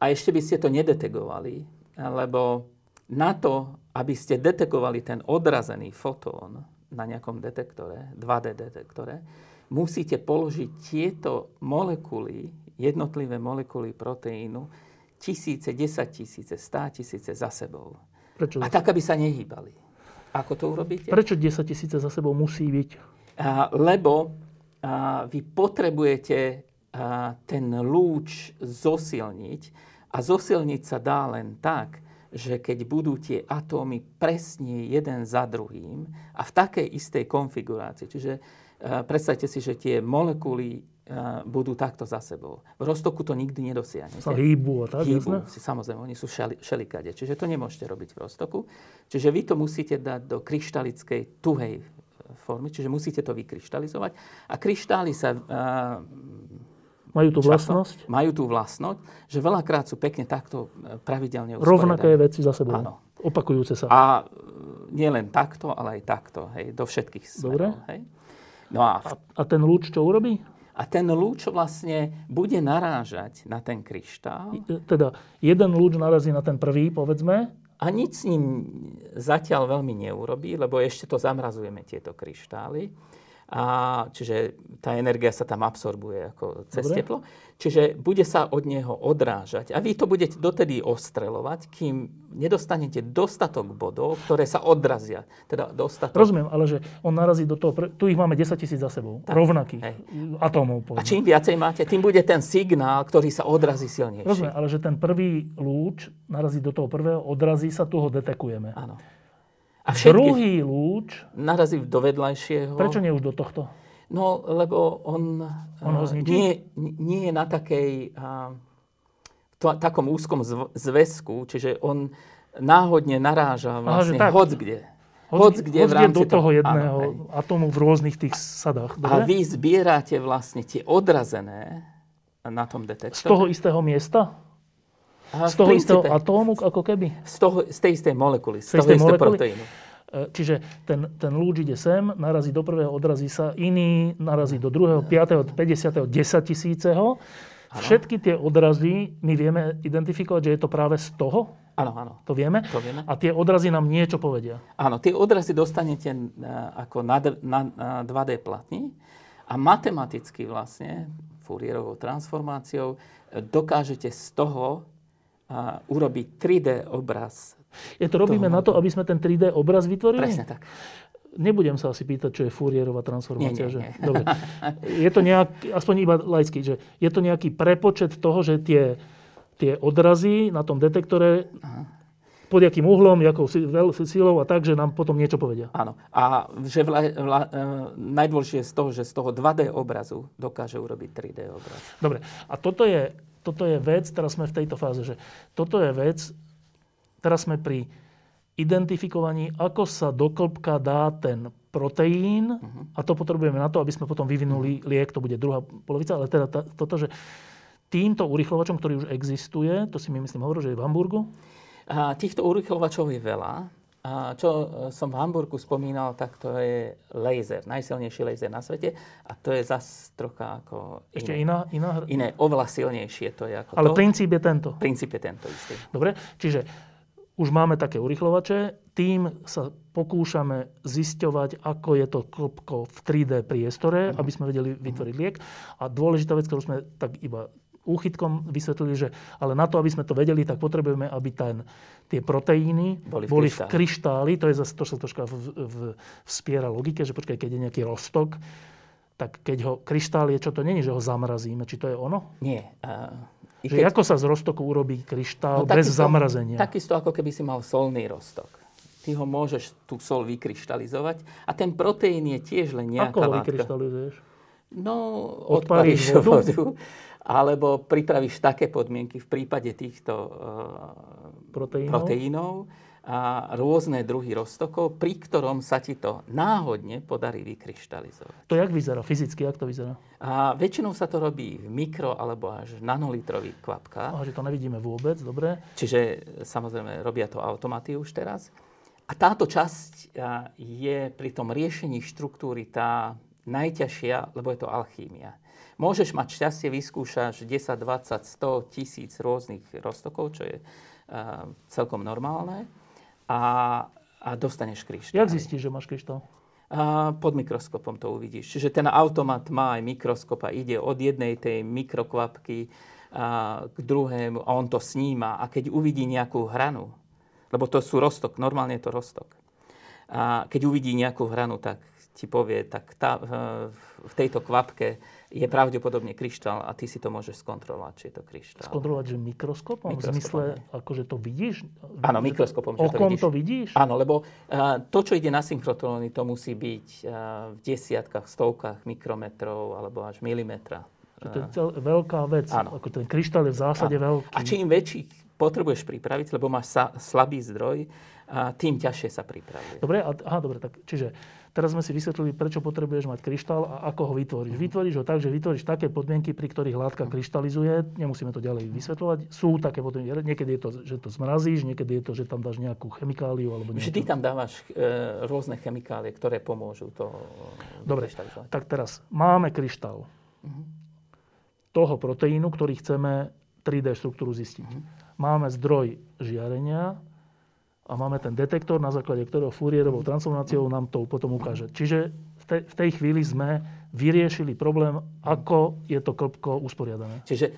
a ešte by ste to nedetegovali, lebo na to, aby ste detekovali ten odrazený fotón na nejakom detektore, dva dé detektore, musíte položiť tieto molekuly, jednotlivé molekuly proteínu, tisíce, desať tisíce, stá tisíce za sebou. Prečo? A tak, aby sa nehýbali. Ako to urobíte? Prečo desať tisíce za sebou musí byť? A, lebo a, vy potrebujete a, ten lúč zosilniť. A zosilniť sa dá len tak, že keď budú tie atómy presne jeden za druhým a v takej istej konfigurácii. Čiže a, predstavte si, že tie molekuly budú takto za sebou. V roztoku to nikdy nedosiahnete. Sa hýbu a tak, hýbu, jasné? Samozrejme, oni sú šali, šalikade. Čiže to nemôžete robiť v roztoku. Čiže vy to musíte dať do kryštalickej tuhej formy. Čiže musíte to vykryštalizovať. A kryštály sa... Uh, majú tú vlastnosť? Často, majú tú vlastnosť, že veľakrát sú pekne takto pravidelne usporiadané. Rovnaké veci za sebou. Áno. Opakujúce sa. A nie len takto, ale aj takto. Hej, do všetkých smerov. Dobre. Hej. No a, v... a, a ten lúč čo urobí? A ten lúč vlastne bude narážať na ten kryštál. Teda jeden lúč narazí na ten prvý, povedzme. A nič s ním zatiaľ veľmi neurobí, lebo ešte to zamrazujeme, tieto kryštály. A čiže tá energia sa tam absorbuje ako cez Dobre. Teplo. Čiže bude sa od neho odrážať. A vy to budete dotedy ostreľovať, kým nedostanete dostatok bodov, ktoré sa odrazia. Teda dostatok... Rozumiem, ale že on narazí do toho... Tu ich máme desaťtisíc za sebou. Tak. Rovnakých Hej. atómov. Poviem. A čím viacej máte, tým bude ten signál, ktorý sa odrazí silnejší. Rozumiem, ale že ten prvý lúč narazí do toho prvého, odrazí sa, tu ho detekujeme. Áno. A druhý lúč narazí do vedľajšieho. Prečo nie už do tohto? No, lebo on, on ho zničí? Nie, nie je na takej, a, to, takom úzkom zv, zväzku, čiže on náhodne naráža vlastne Aha, hoc kde. Hoc, hoc kde hoc v rámci do toho jedného áno, atomu v rôznych tých sadách. Dobre? A vy zbierate vlastne tie odrazené na tom detektore. Z toho istého miesta? Z toho istého atómu, ako keby? Z, toho, z tej istej molekuly, z, z toho istého proteínu. Čiže ten, ten lúč ide sem, narazí do prvého, odrazí sa iný, narazí do druhého, piateho, päťdesiateho, desaťtisíceho. Všetky tie odrazy my vieme identifikovať, že je to práve z toho? Áno, áno. To vieme? To vieme. A tie odrazy nám niečo povedia? Áno, tie odrazy dostanete ako na, na, na dva dé platni a matematicky vlastne, Fourierovou transformáciou, dokážete z toho a urobiť tri dé obraz. Je to robíme toho... na to, aby sme ten tri dé obraz vytvorili? Presne tak. Nebudem sa asi pýtať, čo je Fourierová transformácia. Nie, nie, nie. Že... Dobre. Je to nejaký, aspoň iba laický, že je to nejaký prepočet toho, že tie, tie odrazy na tom detektore Aha. pod jakým uhlom, jakou silou a tak, že nám potom niečo povedia. Áno. A že vla, vla, najdôležšie je z toho, že z toho dva dé obrazu dokáže urobiť tri dé obraz. Dobre. A toto je Toto je vec, teraz sme v tejto fáze, že toto je vec, teraz sme pri identifikovaní, ako sa do klbka dá ten proteín uh-huh. a to potrebujeme na to, aby sme potom vyvinuli liek, to bude druhá polovica, ale teda t- toto, že týmto urýchľovačom, ktorý už existuje, to si my myslím hovoril, že je v Hamburgu. A týchto urýchľovačov je veľa. A čo som v Hamburgu spomínal, tak to je laser, najsilnejší laser na svete. A to je zase trocha ako iné. Ešte iná, iná... iné, oveľa silnejšie to je ako Ale to. Ale princíp je tento. Princíp je tento istý. Dobre, čiže už máme také urýchľovače. Tým sa pokúšame zisťovať, ako je to klbko v tri dé priestore, mm. aby sme vedeli vytvoriť mm. liek. A dôležitá vec, ktorú sme tak iba... úchytkom vysvetlili, že ale na to, aby sme to vedeli, tak potrebujeme, aby ten, tie proteíny boli v, boli v kryštáli. To je zase, to sa troška v, v, vspiera logike, že počkaj, keď je nejaký roztok, tak keď ho kryštál je, čo to není, že ho zamrazíme. Či to je ono? Nie. Uh, Že keď... ako sa z roztoku urobí kryštál no, bez takisto, zamrazenia? Takisto, ako keby si mal solný roztok. Ty ho môžeš, tú sol, vykryštalizovať. A ten proteín je tiež len nejaká látka. Ako ho vykryštalizuješ? No, odparíš vodu. vodu. Alebo pripravíš také podmienky v prípade týchto uh, proteínov, proteínov a rôzne druhy roztokov, pri ktorom sa ti to náhodne podarí vykryštalizovať. To jak vyzerá fyzicky? Jak to vyzerá? A väčšinou sa to robí v mikro- alebo až nanolitrových kvapkách. A že to nevidíme vôbec, dobre. Čiže samozrejme robia to automaty už teraz. A táto časť je pri tom riešení štruktúry tá najťažšia, lebo je to alchýmia. Môžeš mať šťastie, vyskúšaš desať, dvadsať, sto, tisíc rôznych roztokov, čo je uh, celkom normálne. A, a dostaneš kryštál. Jak zistíš, že máš kryštál? A pod mikroskopom to uvidíš. Čiže ten automat má aj mikroskop a ide od jednej tej mikrokvapky a, k druhému a on to sníma. A keď uvidí nejakú hranu, lebo to sú roztok, normálne je to roztok. A keď uvidí nejakú hranu, tak ti povie, tak tá, v tejto kvapke je pravdepodobne kryštál a ty si to môžeš skontrolovať, či je to kryštál. Skontrolovať, že mikroskopom? mikroskopom v zmysle, nie. akože to vidíš? Áno, mikroskopom. Že okom to vidíš? Áno, lebo uh, to, čo ide na synchrotróny, to musí byť uh, v desiatkách, stovkách mikrometrov alebo až milimetra. To je cel, veľká vec. Áno. Ako ten kryštál je v zásade áno. veľký. A čím väčší potrebuješ pripraviť, lebo máš sa, slabý zdroj, a tým ťažšie sa pripravuje. Dobre, aha, dobre, tak čiže... Teraz sme si vysvetlili, prečo potrebuješ mať kryštál a ako ho vytvoríš. Vytvoríš ho tak, že vytvoríš také podmienky, pri ktorých látka kryštalizuje. Nemusíme to ďalej vysvetľovať. Sú také podmienky. Niekedy je to, že to zmrazíš, niekedy je to, že tam dáš nejakú chemikáliu. Alebo vždy tam dávaš e, rôzne chemikálie, ktoré pomôžu to dobre, kryštalizovať. Tak teraz máme kryštál uh-huh. toho proteínu, ktorý chceme tri dé štruktúru zistiť. Uh-huh. Máme zdroj žiarenia, a máme ten detektor, na základe ktorého Fourierovou transformáciou nám to potom ukáže. Čiže v tej, v tej chvíli sme vyriešili problém, ako je to klbko usporiadané. Čiže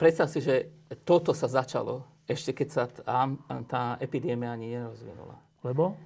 predstav si, že toto sa začalo, ešte keď sa tá, tá epidémia ani nerozvinula. Lebo?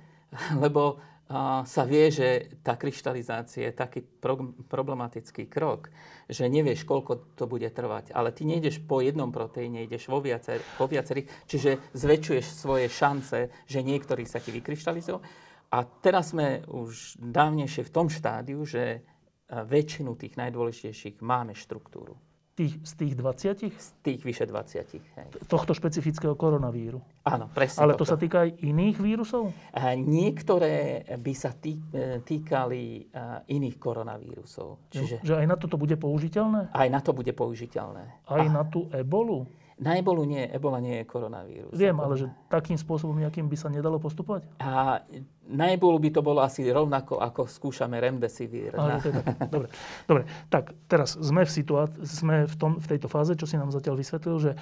Lebo uh, sa vie, že tá kryštalizácia je taký pro, problematický krok, že nevieš, koľko to bude trvať. Ale ty nejdeš po jednom proteíne, ideš vo, viacer, vo viacerých, čiže zväčšuješ svoje šance, že niektorý sa ti vykryštalizujú. A teraz sme už dávnejšie v tom štádiu, že väčšinu tých najdôležitejších máme štruktúru. Tých, z tých dvadsiatich? Z tých vyše dvadsiatich. Hej. Tohto špecifického koronavíru? Áno, presne. Ale tohto. To sa týka aj iných vírusov? A niektoré by sa tý, týkali iných koronavírusov. Čiže... Že aj na to to bude použiteľné? Aj na to bude použiteľné. Aj Aha. na tú ebolu? Na ebolu nie. Ebola nie je koronavírus. Viem, ale že takým spôsobom, akým by sa nedalo postupovať? A na ebolu by to bolo asi rovnako, ako skúšame Remdesivir. Na... Dobre. Dobre, tak teraz sme v situácii, sme v, tom, v tejto fáze, čo si nám zatiaľ vysvetlil, že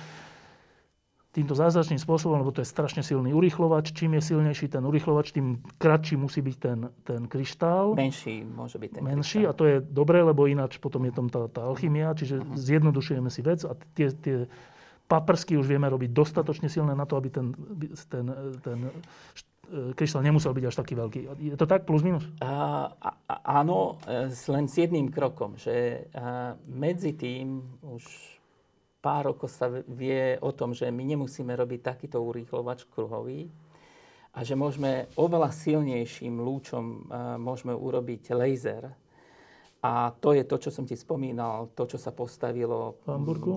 týmto zázračným spôsobom, lebo to je strašne silný urýchlovač, čím je silnejší ten urýchlovač, tým kratší musí byť ten, ten kryštál. Menší môže byť ten menší, kryštál. A to je dobré, lebo ináč potom je tam tá, tá alchymia, čiže uh-huh. zjednodušujeme si vec a tie, tie paprsky už vieme robiť dostatočne silné na to, aby ten, ten, ten kryštál nemusel byť až taký veľký. Je to tak? Plus minus? A, a, áno, len s jedným krokom, že medzi tým už pár rokov sa vie o tom, že my nemusíme robiť takýto urýchlovač kruhový a že môžeme oveľa silnejším lúčom môžeme urobiť laser. A to je to, čo som ti spomínal, to, čo sa postavilo v Hamburgu.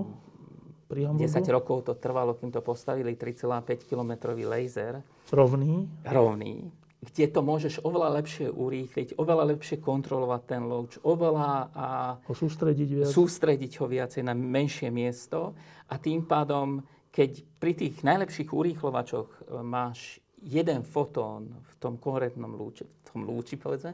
desať rokov to trvalo, kým to postavili tri celé päť kilometrový laser. Rovný? Rovný. Kde to môžeš oveľa lepšie urýchliť, oveľa lepšie kontrolovať ten lúč, oveľa a ho sústrediť, viac. sústrediť ho viacej na menšie miesto. A tým pádom, keď pri tých najlepších urýchlovačoch máš jeden fotón v tom konkrétnom lúči, v tom lúči povedzme,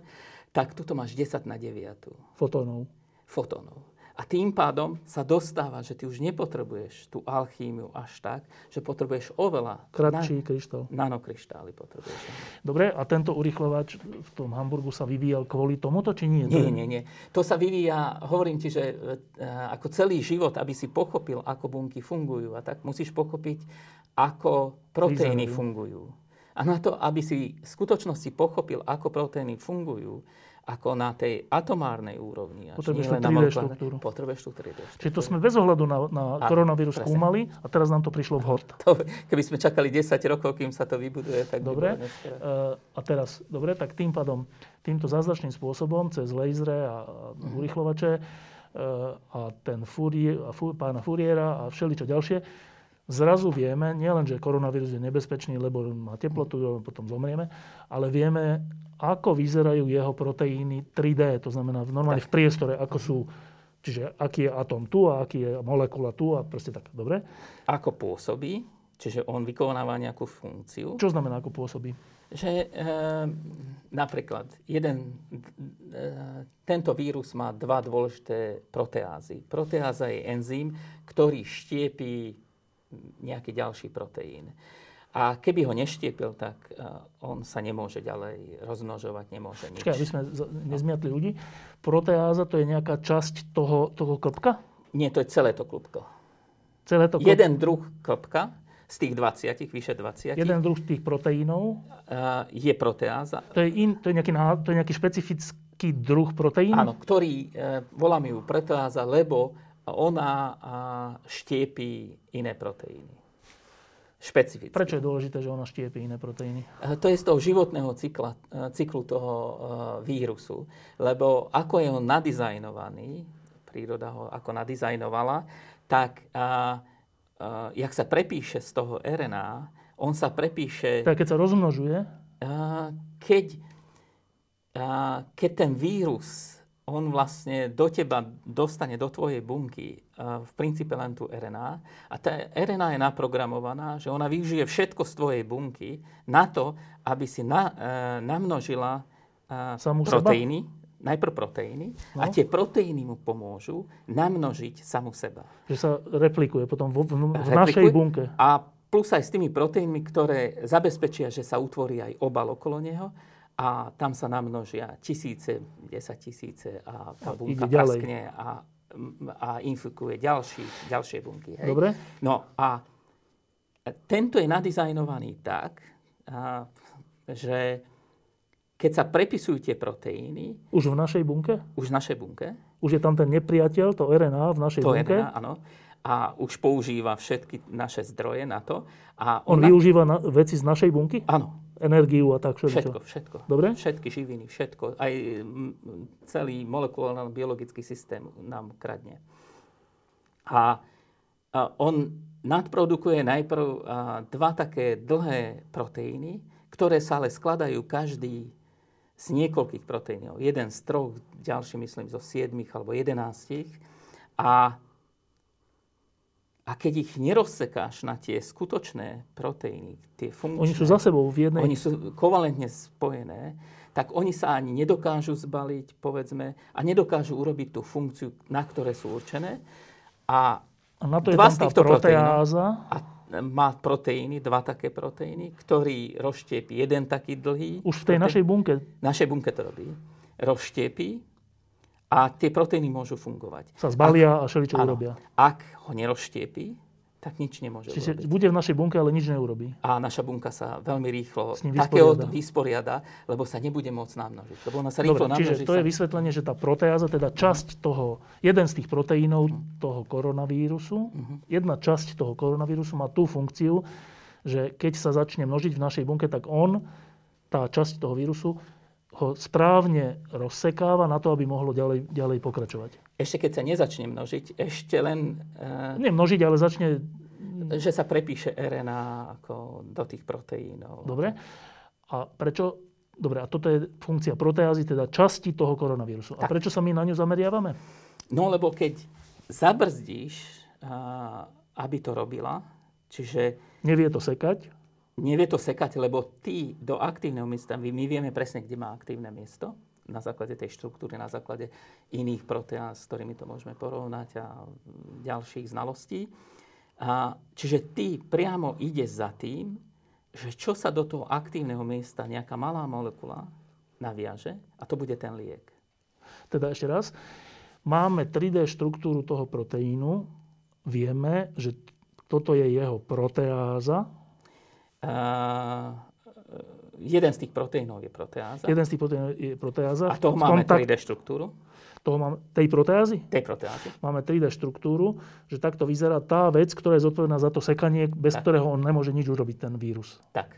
tak tuto máš desať na deväť. Fotónov? Fotónov. A tým pádom sa dostáva, že ty už nepotrebuješ tú alchýmiu až tak, že potrebuješ oveľa... Kratší kryštál. Nanokryštály potrebuješ. Dobre, a tento urýchlovač v tom Hamburgu sa vyvíjal kvôli tomuto, či nie? Nie, nie, nie. To sa vyvíja, hovorím ti, že ako celý život, aby si pochopil, ako bunky fungujú a tak, musíš pochopiť, ako proteíny fungujú. A na to, aby si v skutočnosti pochopil, ako proteíny fungujú, ako na tej atomárnej úrovni. Potrebuje štú tri dé štruktúru. Potrebuje štú tri dé štruktúru. Čiže to sme bez ohľadu na, na a, koronavírus presne. skúmali a teraz nám to prišlo vhod. To, keby sme čakali desať rokov, kým sa to vybuduje, tak dobre. By uh, a teraz, dobre, tak tým pádom, týmto zázračným spôsobom, cez lasery a mm. urychlovače uh, a ten Fourier, a fú, pána Fouriera a všeličo ďalšie, zrazu vieme, nielen, že koronavírus je nebezpečný, lebo má teplotu, potom zomrieme, ale vieme, ako vyzerajú jeho proteíny tri dé, to znamená normálne v priestore, ako sú, čiže aký je atóm tu a aký je molekula tu a proste tak, dobre? Ako pôsobí, čiže on vykonáva nejakú funkciu. Čo znamená, ako pôsobí? Že e, napríklad jeden, e, tento vírus má dva dôležité proteázy. Proteáza je enzym, ktorý štiepí nejaký ďalší proteín. A keby ho neštiepil, tak uh, on sa nemôže ďalej rozmnožovať, nemôže nič. Počkaj, aby sme z- nezmiatli ľudí. Proteáza to je nejaká časť toho, toho klbka? Nie, to je celé to klbko. Celé to klbko? Jeden druh klbka z tých dvadsiatich, vyše dvadsiatich. Jeden druh z tých proteínov? Uh, je proteáza. To je, in, to je nejaký, to je nejaký špecifický druh proteín? Áno, ktorý, uh, volám ju proteáza, lebo ona uh, štiepí iné proteíny. Špecificky. Prečo je dôležité, že ona štiepí iné proteíny? To je z toho životného cykla, cyklu toho vírusu. Lebo ako je on nadizajnovaný, príroda ho ako nadizajnovala, tak a, a, jak sa prepíše z toho er en á, on sa prepíše... Tak keď sa rozmnožuje? A, keď, a, keď ten vírus, on vlastne do teba dostane do tvojej bunky, v princípe len tú er en á. A tá er en á je naprogramovaná, že ona využije všetko z tvojej bunky na to, aby si na, e, namnožila e, samú proteíny. Seba? Najprv proteíny. No. A tie proteíny mu pomôžu namnožiť samú seba. Že sa replikuje potom v, v, v našej bunke. A plus aj s tými proteínmi, ktoré zabezpečia, že sa utvorí aj obal okolo neho. A tam sa namnožia tisíce, desaťtisíce a tá bunka praskne a a infikuje ďalší, ďalšie bunky. Hej. Dobre. No a tento je nadizajnovaný tak, a, že keď sa prepisujú tie proteíny... Už v našej bunke? Už v našej bunke. Už je tam ten nepriateľ, to er en á v našej to bunke? To er en á, áno. A už používa všetky naše zdroje na to. A on on na... využíva na, veci z našej bunky? Áno. Energiu a tak všetko. Všetko, všetko. Dobre? Všetky živiny, všetko. Aj celý molekulárny biologický systém nám kradne. A, a on nadprodukuje najprv a, dva také dlhé proteíny, ktoré sa ale skladajú každý z niekoľkých proteínov. Jeden z troch, ďalší myslím zo siedmich alebo jedenáctich. A, a keď ich nerozsekáš na tie skutočné proteíny, tie funkčné... Oni sú za sebou v jednej... Oni sú kovalentne spojené, tak oni sa ani nedokážu zbaliť, povedzme, a nedokážu urobiť tú funkciu, na ktoré sú určené. A, a na to dva je tam tá proteáza. A má proteíny, dva také proteíny, ktorý rozštiepí jeden taký dlhý... Už v tej proteín, našej bunke. Našej bunke to robí. Rozštiepí. A tie proteíny môžu fungovať. Sa zbalia ak, a šeličo urobia. Ak ho nerozštiepí, tak nič nemôže Čiže urobiť. Čiže bude v našej bunke, ale nič neurobí. A naša bunka sa veľmi rýchlo takého vysporiada, lebo sa nebude môcť namnožiť. Lebo ona sa rýchlo Dobre, namnoží. Čiže to sa... je vysvetlenie, že tá proteáza, teda časť toho, jeden z tých proteínov mm. toho koronavírusu, mm-hmm. jedna časť toho koronavírusu má tú funkciu, že keď sa začne množiť v našej bunke, tak on, tá časť toho vírusu, ho správne rozsekáva na to, aby mohlo ďalej, ďalej pokračovať. Ešte keď sa nezačne množiť, ešte len... E, Nie množiť, ale začne... Že sa prepíše er en á ako do tých proteínov. Dobre. A prečo... Dobre, a toto je funkcia proteázy, teda časti toho koronavírusu. Tak. A prečo sa my na ňu zameriavame? No, lebo keď zabrzdíš, a, aby to robila, čiže... Nevie to sekať? Nevie to sekať, lebo ty do aktívneho miesta, my vieme presne, kde má aktívne miesto, na základe tej štruktúry, na základe iných proteáz, s ktorými to môžeme porovnať a ďalších znalostí. A, čiže ty priamo ideš za tým, že čo sa do toho aktívneho miesta nejaká malá molekula naviaže a to bude ten liek. Teda ešte raz, máme tri dé štruktúru toho proteínu, vieme, že toto je jeho proteáza, Uh, jeden z tých proteínov je proteáza. Jeden z tých proteínov je proteáza. A toho máme kontakt... tri dé štruktúru. Toho máme, tej proteázy? Tej proteázy. Máme tri dé štruktúru, že takto vyzerá tá vec, ktorá je zodpovedná za to sekanie, bez tak. ktorého on nemôže nič urobiť, ten vírus. Tak.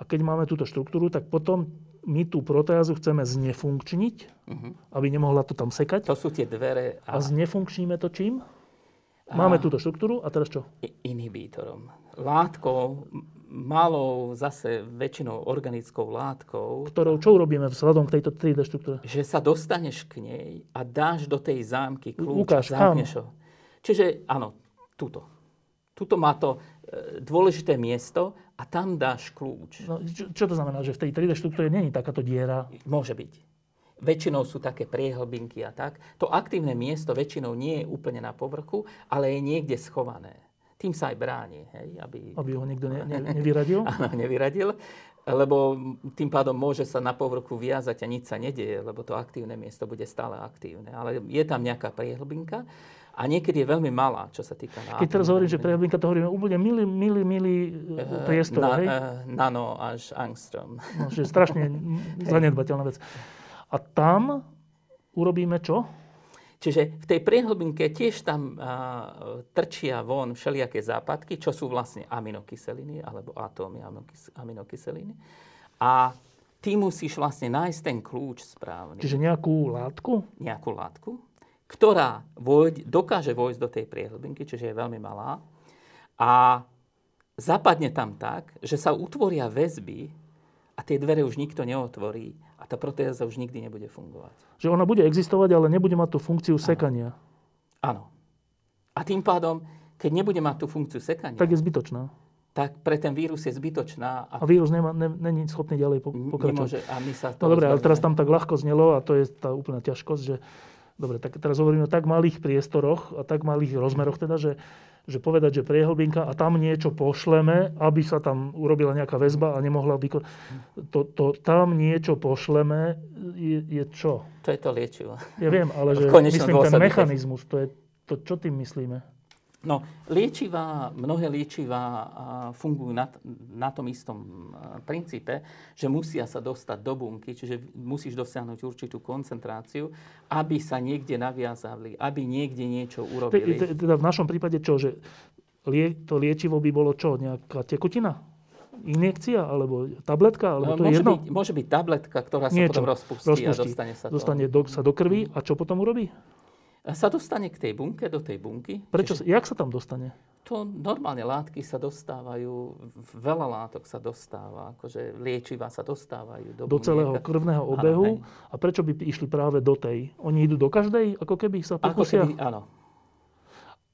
A keď máme túto štruktúru, tak potom my tú proteázu chceme znefunkčniť, uh-huh. aby nemohla to tam sekať. To sú tie dvere. A, a znefunkčníme to čím? A... Máme túto štruktúru a teraz čo? Inhibítorom. Látkou... malou, zase väčšinou organickou látkou. Ktorou čo urobíme vzhľadom k tejto tri dé štruktúre? Že sa dostaneš k nej a dáš do tej zámky kľúč. Ukáž, zamkneš ho. Čiže áno, tuto. Tuto má to e, dôležité miesto a tam dáš kľúč. No, čo, čo to znamená, že v tej tri dé štruktúre nie je takáto diera? Môže byť. Väčšinou sú také priehlbinky a tak. To aktívne miesto väčšinou nie je úplne na povrchu, ale je niekde schované. Tým sa aj bráni, hej, aby... Aby ho nikto ne, ne, nevyradil? Áno, nevyradil, lebo tým pádom môže sa na povrchu viazať a nič sa nedieje, lebo to aktívne miesto bude stále aktívne. Ale je tam nejaká priehlbinka a niekedy je veľmi malá, čo sa týka... Keď teraz hovorím, že priehlbinka, to hovoríme úplne mili, mili, mili priestor, na, hej? Nano až angstrom. No, že strašne zanedbateľná vec. A tam urobíme čo? Čiže v tej priehlbinke tiež tam a, trčia von všelijaké západky, čo sú vlastne aminokyseliny, alebo atómy aminokyseliny. A ty musíš vlastne nájsť ten kľúč správny. Čiže nejakú látku? Nejakú látku, ktorá voj, dokáže vojsť do tej priehlbinky, čiže je veľmi malá. A zapadne tam tak, že sa utvoria väzby a tie dvere už nikto neotvorí. A tá proteáza už nikdy nebude fungovať. Že ona bude existovať, ale nebude mať tú funkciu ano. sekania. Áno. A tým pádom, keď nebude mať tú funkciu sekania... Tak je zbytočná. Tak pre ten vírus je zbytočná. A, a vírus nemá, ne, není schopný ďalej pokračovať. Nemôže, a my sa to... No dobre, ale teraz tam tak ľahko znelo a to je tá úplná ťažkosť, že... Dobre, tak teraz hovoríme o tak malých priestoroch a tak malých rozmeroch teda, že, že povedať, že priehlbinka a tam niečo pošleme, aby sa tam urobila nejaká väzba a nemohla vykonať. To, to tam niečo pošleme je, je čo? To je to liečivo. Ja viem, ale že myslím ten mechanizmus, to je to, čo tým myslíme? No, liečivá, mnohé liečivá fungujú na, na tom istom princípe, že musia sa dostať do bunky, čiže musíš dosiahnuť určitú koncentráciu, aby sa niekde naviazali, aby niekde niečo urobili. Teda v našom prípade čo, že to liečivo by bolo čo, nejaká tekutina? Injekcia alebo tabletka, alebo to je jedno? Byť, môže byť tabletka, ktorá sa niečo, potom rozpustí, rozpustí a dostane sa, dostane do, sa do krvi a čo potom urobí? Sa dostane k tej bunke, do tej bunky. Prečo? Čiže, jak sa tam dostane? To normálne látky sa dostávajú, veľa látok sa dostáva, akože liečiva sa dostávajú do, do bunky. Do celého krvného obehu. Ano, a prečo by išli práve do tej? Oni idú do každej, ako keby sa pokusia? Ako keby, áno.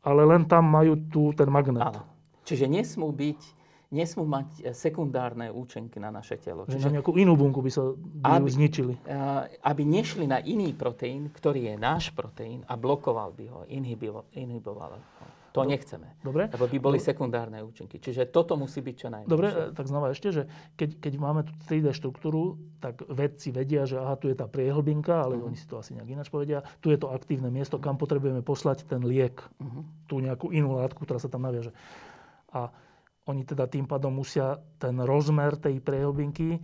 Ale len tam majú tu ten magnet. Áno. Čiže nesmú byť... nesmú mať sekundárne účinky na naše telo. Čiže na nejakú inú bunku by sa by aby, zničili. Aby nešli na iný proteín, ktorý je náš proteín a blokoval by ho, inhiboval, inhiboval ho. To Dobre. nechceme, Dobre. lebo by boli sekundárne účinky. Čiže toto musí byť čo najmenšie. Dobre, tak znova ešte, že keď, keď máme tú tri dé štruktúru, tak vedci vedia, že aha, tu je tá priehlbinka, ale uh-huh. oni si to asi nejak ináč povedia. Tu je to aktívne miesto, kam potrebujeme poslať ten liek. Uh-huh. Tú nejakú inú látku, ktorá sa tam naviaže. A oni teda tým pádom musia ten rozmer tej priehlbinky,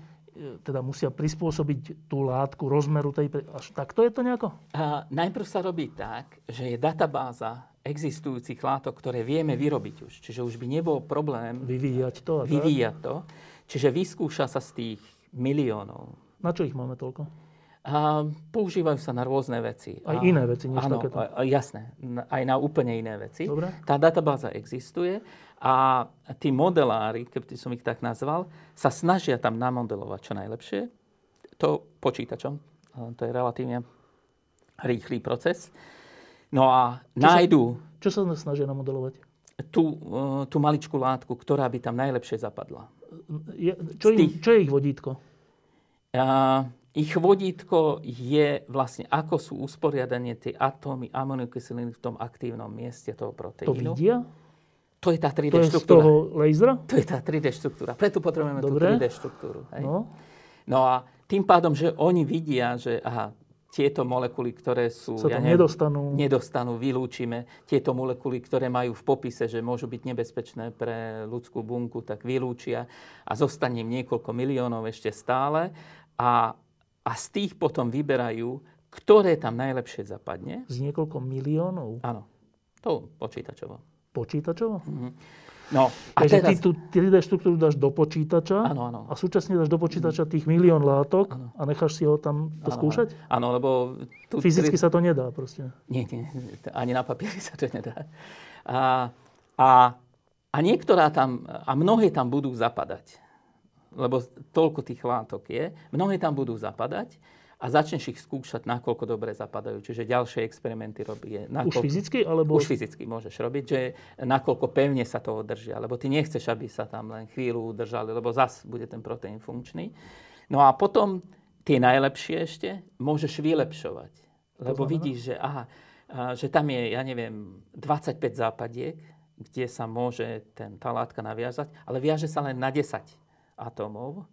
teda musia prispôsobiť tú látku rozmeru tej priehlbinky. Tak to je to nejako? Uh, najprv sa robí tak, že je databáza existujúcich látok, ktoré vieme vyrobiť už. Čiže už by nebol problém vyvíjať to. Vyvíjať to. Čiže vyskúša sa z tých miliónov. Na čo ich máme toľko? Uh, používajú sa na rôzne veci. Aj a, iné veci, než áno, takéto? Áno, jasné. Aj na úplne iné veci. Dobre. Tá databáza existuje. A tí modelári, keby som ich tak nazval, sa snažia tam namodelovať čo najlepšie. To počítačom. To je relatívne rýchly proces. No a čo nájdu... Sa, čo sa snažia namodelovať? Tú, tú maličkú látku, ktorá by tam najlepšie zapadla. Je, čo, im, čo je ich vodítko? A, ich vodítko je vlastne, ako sú usporiadanie tie atómy aminokyseliny v tom aktívnom mieste toho proteínu. To vidia? To je tá tri dé to štruktúra. To je z toho lasera? To je tá tri dé štruktúra. Preto potrebujeme Dobre. tú tri dé štruktúru. Hej? No. No a tým pádom, že oni vidia, že aha, tieto molekuly, ktoré sú, sa tam ja neviem, nedostanú. nedostanú, vylúčime. Tieto molekuly, ktoré majú v popise, že môžu byť nebezpečné pre ľudskú bunku, tak vylúčia a zostane im niekoľko miliónov ešte stále. A, a z tých potom vyberajú, ktoré tam najlepšie zapadne. Z niekoľko miliónov? Áno. To počítačovo. Počítačovo? Mhm. No, a Takže teraz... ty tú tri dé štruktúru dáš do počítača ano, ano. a súčasne dáš do počítača tých milión látok ano. a necháš si ho tam to ano, skúšať? Áno, lebo... Tu Fyzicky tri... sa to nedá proste. Nie, nie, ani na papieri sa to nedá. A, a, a niektorá tam, a mnohé tam budú zapadať, lebo toľko tých látok je, mnohé tam budú zapadať a začneš ich skúšať, nakoľko dobre zapadajú. Čiže ďalšie experimenty robí. Nakoľko... Už fyzicky? Alebo... Už fyzicky môžeš robiť, že nakoľko pevne sa to držia, lebo ty nechceš, aby sa tam len chvíľu držali, lebo zas bude ten proteín funkčný. No a potom tie najlepšie ešte môžeš vylepšovať. Lebo vidíš, že, aha, že tam je, ja neviem, dvadsaťpäť západiek, kde sa môže ten, tá látka naviazať, ale viaže sa len na desať atómov.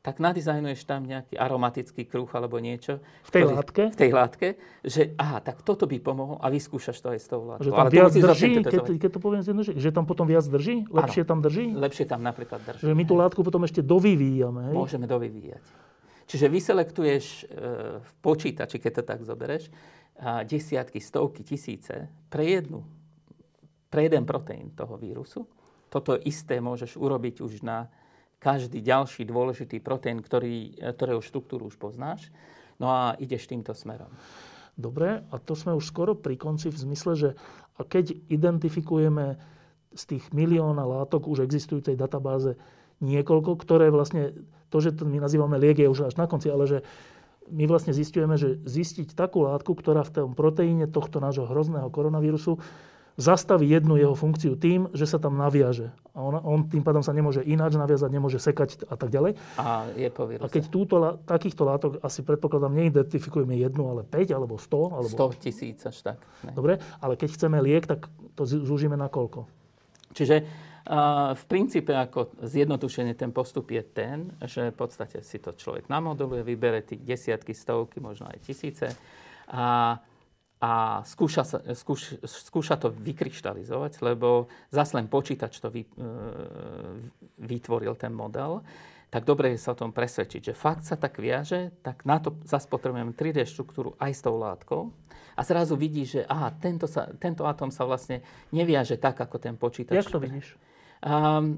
Tak nadizajnuješ tam nejaký aromatický kruh alebo niečo. V tej ktorý, látke? V tej látke, že aha, tak toto by pomohlo a vyskúšaš to aj s tou látkou. Že tam ale viac to drží, keď, keď to poviem zjednodušene, že tam potom viac drží? Lepšie ano, tam drží? Lepšie tam napríklad drží. Že my tú látku potom ešte dovyvíjame. Hej? Môžeme dovyvíjať. Čiže vyselektuješ e, v počítači, keď to tak zobereš, a desiatky, stovky, tisíce pre jednu, pre jeden proteín toho vírusu. Toto isté môžeš urobiť už na... každý ďalší dôležitý proteín, ktorý, ktorého štruktúru už poznáš. No a ideš týmto smerom. Dobre, a to sme už skoro pri konci v zmysle, že a keď identifikujeme z tých milióna látok už existujúcej databáze niekoľko, ktoré vlastne, to, že to my nazývame liek, je už až na konci, ale že my vlastne zistujeme, že zistiť takú látku, ktorá v tom proteíne tohto nášho hrozného koronavírusu zastaví jednu jeho funkciu tým, že sa tam naviaže. A on, on tým pádom sa nemôže ináč naviazať, nemôže sekať a tak ďalej. A je po víruse. A keď túto, takýchto látok asi predpokladám neidentifikujeme jednu, ale päť alebo sto. Alebo... sto tisíc až tak. Ne. Dobre, ale keď chceme liek, tak to zúžime na koľko? Čiže uh, v princípe ako zjednodušenie ten postup je ten, že v podstate si to človek namoduluje, vybere tých desiatky, stovky, možno aj tisíce a A skúša, sa, skúš, skúša to vykryštalizovať, lebo zase len počítač to vy, vytvoril ten model. Tak dobre je sa o tom presvedčiť, že fakt sa tak viaže, tak na to zase potrebujeme tri dé štruktúru aj s tou látkou. A zrazu vidíš, že aha, tento, sa, tento atóm sa vlastne neviaže tak, ako ten počítač. Jak to vidíš? Um,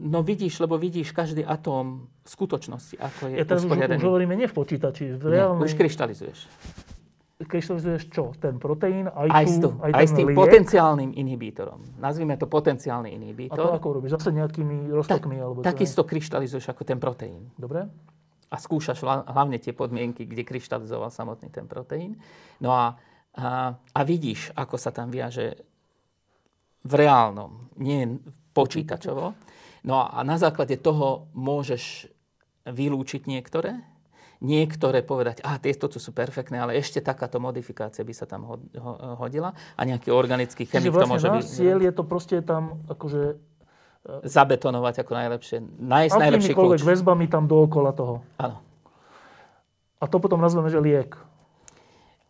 no vidíš, lebo vidíš každý atóm v skutočnosti, ako je usporiadený. Ja tam už hovoríme nie v počítači, v reálnej... Už kryštalizuješ. Kryštalizuješ čo? Ten proteín, aj, aj, tú, aj, aj s tým liek? Potenciálnym inhibítorom. Nazvime to potenciálny inhibítor. A to ako robíš? Zase nejakými roztokmi? Tak, takisto kryštalizuješ ako ten proteín. Dobre. A skúšaš hlavne tie podmienky, kde kryštalizoval samotný ten proteín. No a, a, a vidíš, ako sa tam viaže v reálnom, nie počítačovo. No a na základe toho môžeš vylúčiť niektoré. Niektoré povedať, a tieto sú perfektné, ale ešte takáto modifikácia by sa tam hodila a nejaký organický chemik vlastne to môže byť. Čiže cieľ je to proste tam akože... Zabetonovať ako najlepšie, nájsť najlepší kľúč. Akýmikoľvek väzbami tam dookola toho. Áno. A to potom nazveme, že liek.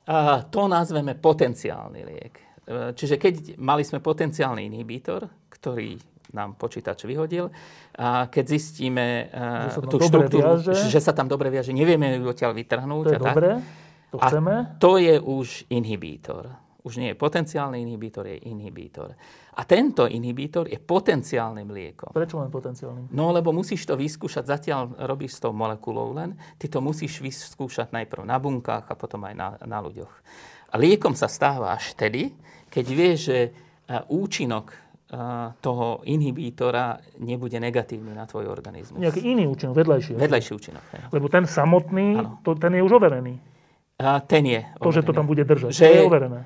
A to nazveme potenciálny liek. Čiže keď mali sme potenciálny inhibítor, ktorý... nám počítač vyhodil. A keď zistíme že tú štruktúru, že sa tam dobre viaže, nevieme ju odtiaľ vytrhnúť. To je a dobre, tak. To chceme. A to je už inhibítor. Už nie je potenciálny inhibítor, je inhibítor. A tento inhibítor je potenciálnym liekom. Prečo len potenciálnym? No, lebo musíš to vyskúšať, zatiaľ robíš s tou molekulou len. Ty to musíš vyskúšať najprv na bunkách a potom aj na, na ľuďoch. A liekom sa stáva až tedy, keď vieš, že účinok toho inhibítora nebude negatívny na tvoj organizmus. Nejaký iný účinok, vedľajší. Vedľajší účinok. Ne? Lebo ten samotný, to, ten je už overený. A ten je overený. To, že to tam bude držať, že, to je overené.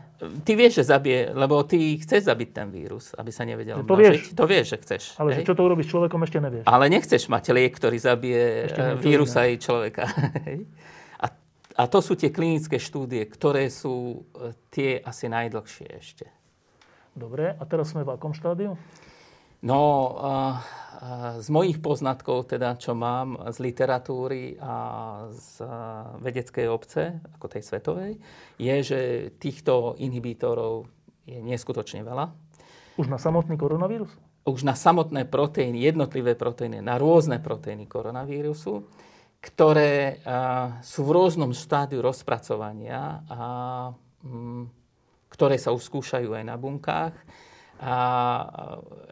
Ty vieš, že zabije, lebo ty chceš zabiť ten vírus, aby sa nevedel to množiť. Vieš. To vieš, že chceš. Ale že čo to urobíš s človekom, ešte nevieš. Ale nechceš mať liek, ktorý zabije vírus aj človeka. a, a to sú tie klinické štúdie, ktoré sú tie asi najdlhšie ešte. Dobre, a teraz sme v akom štádiu? No, z mojich poznatkov, teda, čo mám z literatúry a z vedeckej obce, ako tej svetovej, je, že týchto inhibítorov je neskutočne veľa. Už na samotný koronavírus? Už na samotné proteíny, jednotlivé proteíny, na rôzne proteíny koronavírusu, ktoré sú v rôznom štádiu rozpracovania a ktoré sa už skúšajú aj na bunkách. A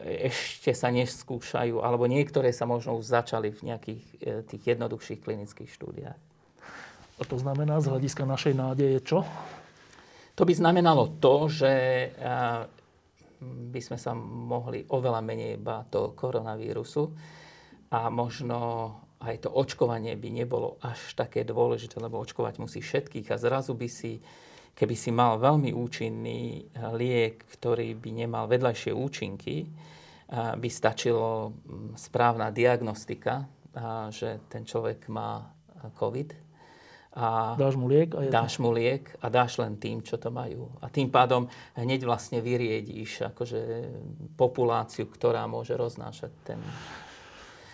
ešte sa neskúšajú, alebo niektoré sa možno už začali v nejakých tých jednoduchších klinických štúdiách. A to znamená z hľadiska našej nádeje čo? To by znamenalo to, že by sme sa mohli oveľa menej báť toho koronavírusu a možno aj to očkovanie by nebolo až také dôležité, lebo očkovať musí všetkých a zrazu by si keby si mal veľmi účinný liek, ktorý by nemal vedľajšie účinky, by stačilo správna diagnostika, že ten človek má COVID. A dáš mu liek a je dáš mu liek a dáš len tým, čo to majú. A tým pádom hneď vlastne vyriedíš akože populáciu, ktorá môže roznášať ten.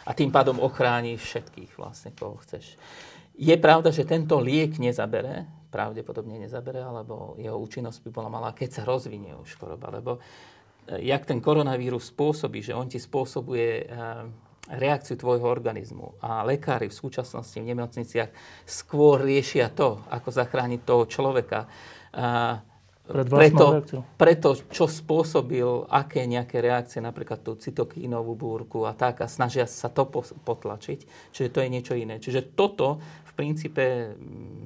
A tým pádom ochrániš všetkých vlastne, koho chceš. Je pravda, že tento liek nezabere, pravdepodobne nezabere, alebo jeho účinnosť by bola malá, keď sa rozvinie už choroba. Lebo jak ten koronavírus spôsobí, že on ti spôsobuje reakciu tvojho organizmu. A lekári v súčasnosti v nemocniciach skôr riešia to, ako zachrániť toho človeka. Pred preto, preto, čo spôsobil, aké nejaké reakcie, napríklad tú cytokínovú búrku a tak, a snažia sa to potlačiť. Čiže to je niečo iné. Čiže toto v princípe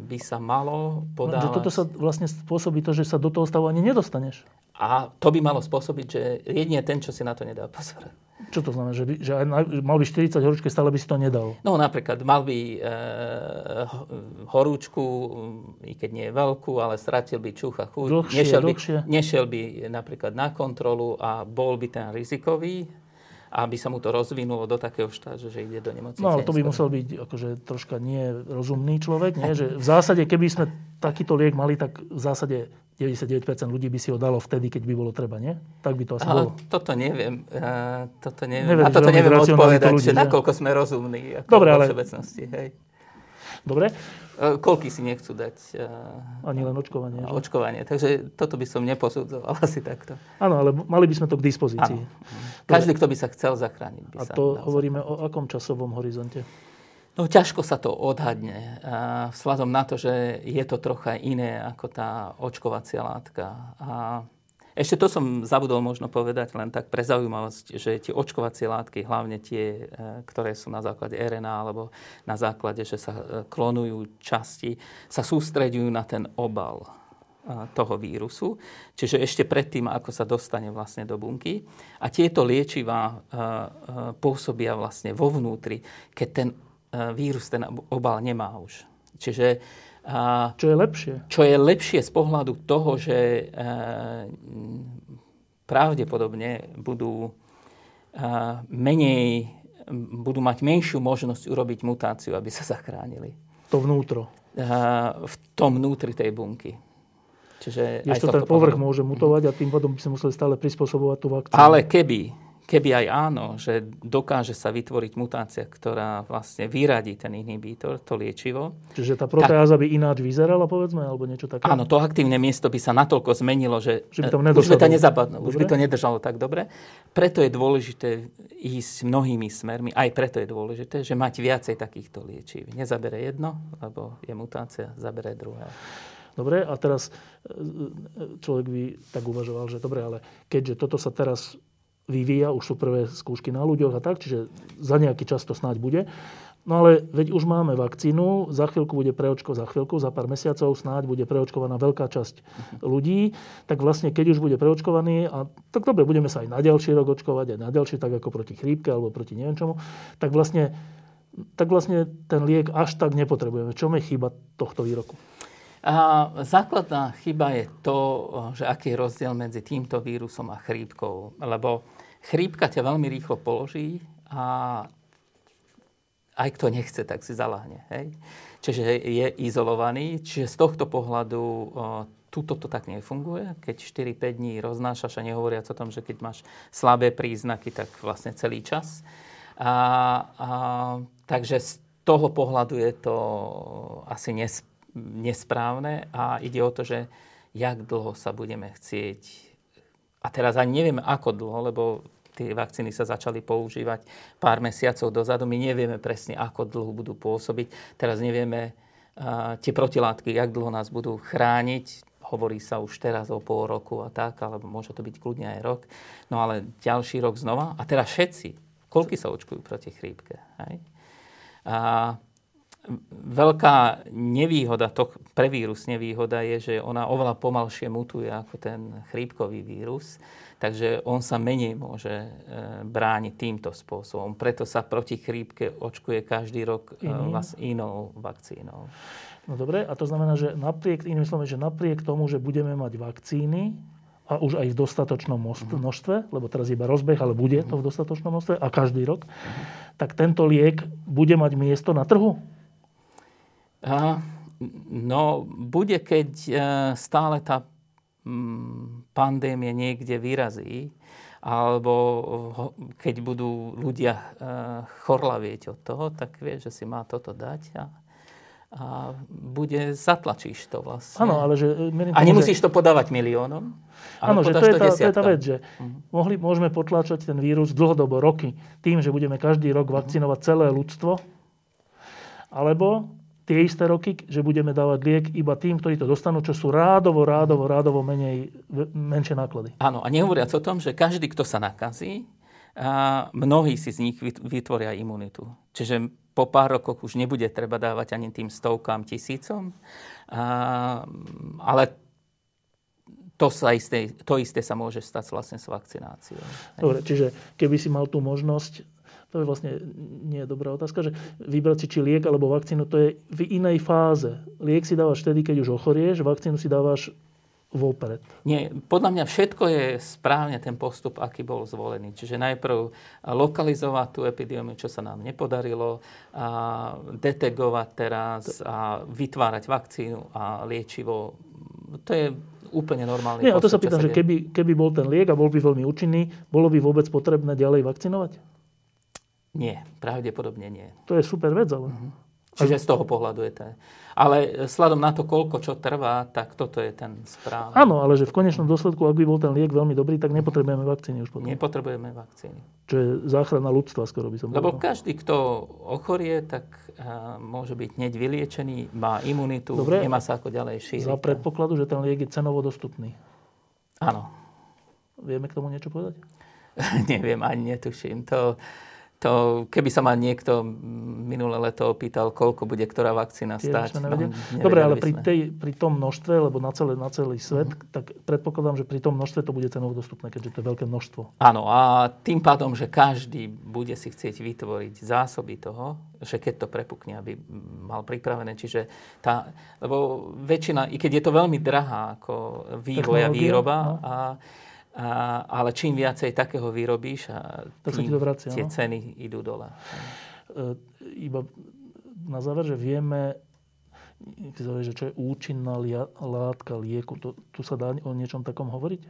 by sa malo podávať. No, toto sa vlastne spôsobí to, že sa do toho stavu ani nedostaneš. A to by malo spôsobiť, že jedine ten, čo si na to nedá pozor. Čo to znamená? Že, by, že mal by štyridsať horúčky, stále by si to nedal? No napríklad, mal by e, horúčku, i keď nie je veľkú, ale stratil by čuch a chuť. Dlhšie, nešiel, by, nešiel by napríklad na kontrolu a bol by ten rizikový, aby sa mu to rozvinulo do takého štážu, že ide do nemocnice. No ale to by musel byť akože troška nerozumný človek. Nie? Že v zásade, keby sme takýto liek mali, tak v zásade deväťdesiatdeväť percent ľudí by si ho dalo vtedy, keď by bolo treba, nie? Tak by to asi bolo. Toto neviem. A toto neviem, neviem, a toto neviem odpovedať, ľudí, že nakoľko sme rozumní. Dobre, ale... Hej. Dobre. Koľky si nechcú dať... Ani len očkovanie. Očkovanie. Takže toto by som neposudzoval asi takto. Áno, ale mali by sme to k dispozícii. Áno. Každý, kto by sa chcel zachrániť. By a to sa hovoríme zachrániť. O akom časovom horizonte? No, ťažko sa to odhadne, vzhľadom na to, že je to trocha iné ako tá očkovacia látka. A ešte to som zabudol možno povedať len tak pre zaujímavosť, že tie očkovacie látky, hlavne tie, ktoré sú na základe er en á alebo na základe, že sa klonujú časti, sa sústreďujú na ten obal toho vírusu. Čiže ešte predtým, ako sa dostane vlastne do bunky. A tieto liečivá pôsobia vlastne vo vnútri, keď ten vírus ten obal nemá už. Čiže... A, čo je lepšie? Čo je lepšie z pohľadu toho, že e, pravdepodobne budú e, menej, budú mať menšiu možnosť urobiť mutáciu, aby sa zachránili. To vnútro? E, v tom vnútri tej bunky. Čiže ešte ten povrch pohľadu môže mutovať a tým pádom by sa museli stále prispôsobovať tú vakcínu. Ale keby... Keby aj áno, že dokáže sa vytvoriť mutácia, ktorá vlastne vyradí ten inhibítor, to liečivo. Čiže tá proteáza tak by ináč vyzerala, povedzme, alebo niečo také? Áno, to aktívne miesto by sa natoľko zmenilo, že, že by tam už by to nezapadlo, už by to nedržalo tak dobre. Preto je dôležité ísť mnohými smermi, aj preto je dôležité, že mať viacej takýchto liečiv. Nezabere jedno, lebo je mutácia, zabere druhé. Dobre, a teraz človek by tak uvažoval, že dobre, ale keďže toto sa teraz vyvíja, už sú prvé skúšky na ľuďoch a tak, čiže za nejaký čas to snáď bude. No ale veď už máme vakcínu, za chvíľku bude preočko, za chvíľku, za pár mesiacov snáď bude preočkovaná veľká časť ľudí, tak vlastne keď už bude preočkovaný, a tak dobre, budeme sa aj na ďalší rok očkovať, aj na ďalší, tak ako proti chrípke alebo proti neviem čomu, tak vlastne, tak vlastne ten liek až tak nepotrebujeme. Čo mi chýba tohto výroku? A základná chyba je to, že aký je rozdiel medzi týmto vírusom a chrípkou. Lebo chrípka ťa veľmi rýchlo položí a aj kto nechce, tak si zaláhne. Hej? Čiže je izolovaný. Čiže z tohto pohľadu o, tuto to tak nefunguje. Keď štyri päť dní roznášaš a nehovoriac o tom, že keď máš slabé príznaky, tak vlastne celý čas. A, a, takže z toho pohľadu je to asi nes, nesprávne a ide o to, že jak dlho sa budeme chcieť. A teraz ani neviem, ako dlho, lebo tie vakcíny sa začali používať pár mesiacov dozadu. My nevieme presne, ako dlho budú pôsobiť. Teraz nevieme uh, tie protilátky, jak dlho nás budú chrániť. Hovorí sa už teraz o pol roku a tak, alebo môže to byť kľudne aj rok. No ale ďalší rok znova. A teraz všetci, koľky sa očkujú proti chrípke. Hej? A veľká nevýhoda, to pre vírus nevýhoda je, že ona oveľa pomalšie mutuje ako ten chrípkový vírus, takže on sa menej môže brániť týmto spôsobom. Preto sa proti chrípke očkuje každý rok vlastne inou vakcínou. No dobre, a to znamená, že napriek, iným slovom, že napriek tomu, že budeme mať vakcíny, a už aj v dostatočnom množstve, lebo teraz iba rozbeh, ale bude to v dostatočnom množstve a každý rok, tak tento liek bude mať miesto na trhu? Uh, no, bude, keď uh, stále tá um, pandémia niekde vyrazí, alebo uh, keď budú ľudia uh, chorlavieť od toho, tak vie, že si má toto dať a, a bude, zatlačíš to vlastne. Áno, ale že... A nemusíš že... to podávať miliónom? Áno, že to je, tá, to je tá vec, že mm. mohli, môžeme potláčať ten vírus dlhodobo, roky, tým, že budeme každý rok vakcinovať celé ľudstvo, alebo... tie isté roky, že budeme dávať liek iba tým, ktorí to dostanú, čo sú rádovo, rádovo, rádovo menej, menšie náklady. Áno, a nehovoriac o tom, že každý, kto sa nakazí, a mnohí si z nich vytvoria imunitu. Čiže po pár rokoch už nebude treba dávať ani tým stovkám, tisícom, a, ale to, sa isté, to isté sa môže stať vlastne s vakcináciou. Dobre, čiže keby si mal tú možnosť, to je vlastne nie je dobrá otázka, že vybrať si či liek alebo vakcínu, to je v inej fáze. Liek si dávaš vtedy, keď už ochorieš, vakcínu si dávaš vopred. Nie, podľa mňa všetko je správne ten postup, aký bol zvolený. Čiže najprv lokalizovať tú epidémiu, čo sa nám nepodarilo, a detegovať teraz a vytvárať vakcínu a liečivo. To je úplne normálne. Nie, a to sa pýtam, že keby, keby bol ten liek a bol by veľmi účinný, bolo by vôbec potrebné ďalej vakcinovať? Nie, pravdepodobne nie. To je super vec, ale... Uh-huh. Čiže z toho pohľadu je to. Ale sladom na to, koľko čo trvá, tak toto je ten správny. Áno, ale že v konečnom dôsledku, ak by bol ten liek veľmi dobrý, tak nepotrebujeme vakcíny už potom. Nepotrebujeme vakcíny. Čo je záchrana ľudstva, skoro by som Lebo povedal. Lebo každý, kto ochorie, tak uh, môže byť hneď vyliečený, má imunitu, dobre, nemá sa ako ďalej šíriť. Za predpokladu, že ten liek je cenovo dostupný. Áno. Vieme k tomu niečo povedať? Neviem, ani netuším. To... To, keby sa ma niekto minulé leto opýtal, koľko bude ktorá vakcína stáť. No, dobre, ale pri, tej, pri tom množstve, lebo na, celé, na celý svet, mm-hmm. tak predpokladám, že pri tom množstve to bude cenovo dostupné, keďže to je veľké množstvo. Áno, a tým pádom, že každý bude si chcieť vytvoriť zásoby toho, že keď to prepukne, aby mal pripravené. Čiže tá, lebo väčšina, i keď je to veľmi drahá ako vývoj a výroba, no. a A, ale čím viacej takého vyrobíš, a tým, vracia, tie no? ceny idú dole. E, iba na záver, že vieme, že čo je účinná lia, látka lieku. To, tu sa dá o niečom takom hovoriť?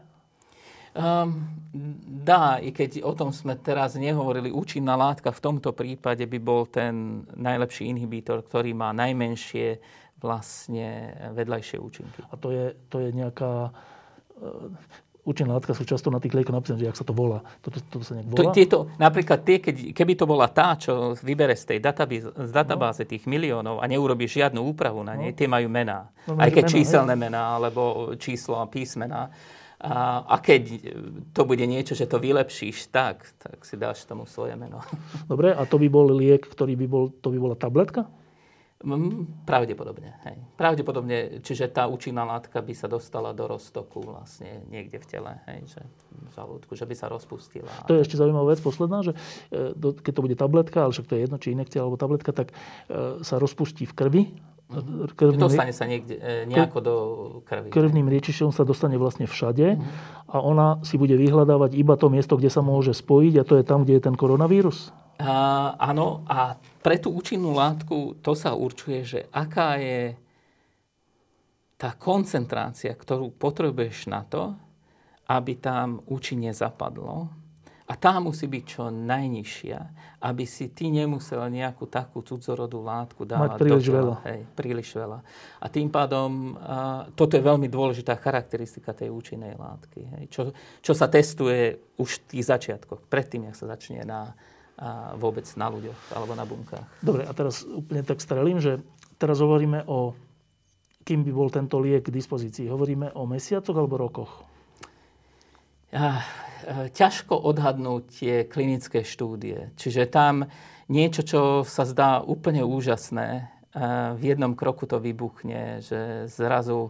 Um, dá, i keď o tom sme teraz nehovorili. Účinná látka v tomto prípade by bol ten najlepší inhibítor, ktorý má najmenšie vlastne vedľajšie účinky. A to je, to je nejaká... E, účinná látka sú často na tých liekoch napísané, že jak sa to volá. Toto, toto sa nejak volá? To, tieto, napríklad tie, keď, keby to bola tá, čo vybere z tej databáze, z databáze tých miliónov a neurobíš žiadnu úpravu na nej, tie majú mená. No, aj keď mená, číselné hej. mená, alebo číslo a písmená. A, a keď to bude niečo, že to vylepšíš tak, tak si dáš tomu svoje meno. Dobre, a to by bol liek, ktorý by bol, to by bola tabletka? Pravdepodobne, hej. Pravdepodobne, čiže tá účinná látka by sa dostala do roztoku vlastne niekde v tele, hej, že v žalúdku, že by sa rozpustila. To je ešte zaujímavá vec, posledná, že keď to bude tabletka, ale však to je jedno, či injekcia alebo tabletka, tak sa rozpustí v krvi. Krvným, dostane sa niekde, nejako do krvi. Krvným riečišom sa dostane vlastne všade mm. a ona si bude vyhľadávať iba to miesto, kde sa môže spojiť a to je tam, kde je ten koronavírus. Uh, áno, a pre tú účinnú látku to sa určuje, že aká je tá koncentrácia, ktorú potrebuješ na to, aby tam účinne zapadlo. A tá musí byť čo najnižšia, aby si ty nemusel nejakú takú cudzorodú látku dávať príliš veľa. Hej, príliš veľa. A tým pádom, uh, toto je veľmi dôležitá charakteristika tej účinnej látky. Hej. Čo, čo sa testuje už v tých začiatkoch, predtým, jak sa začne na... a vôbec na ľuďoch alebo na bunkách. Dobre, a teraz úplne tak strelím, že teraz hovoríme o, kým by bol tento liek k dispozícii. Hovoríme o mesiacoch alebo rokoch? Ja, ťažko odhadnúť tie klinické štúdie. Čiže tam niečo, čo sa zdá úplne úžasné, v jednom kroku to vybuchne, že zrazu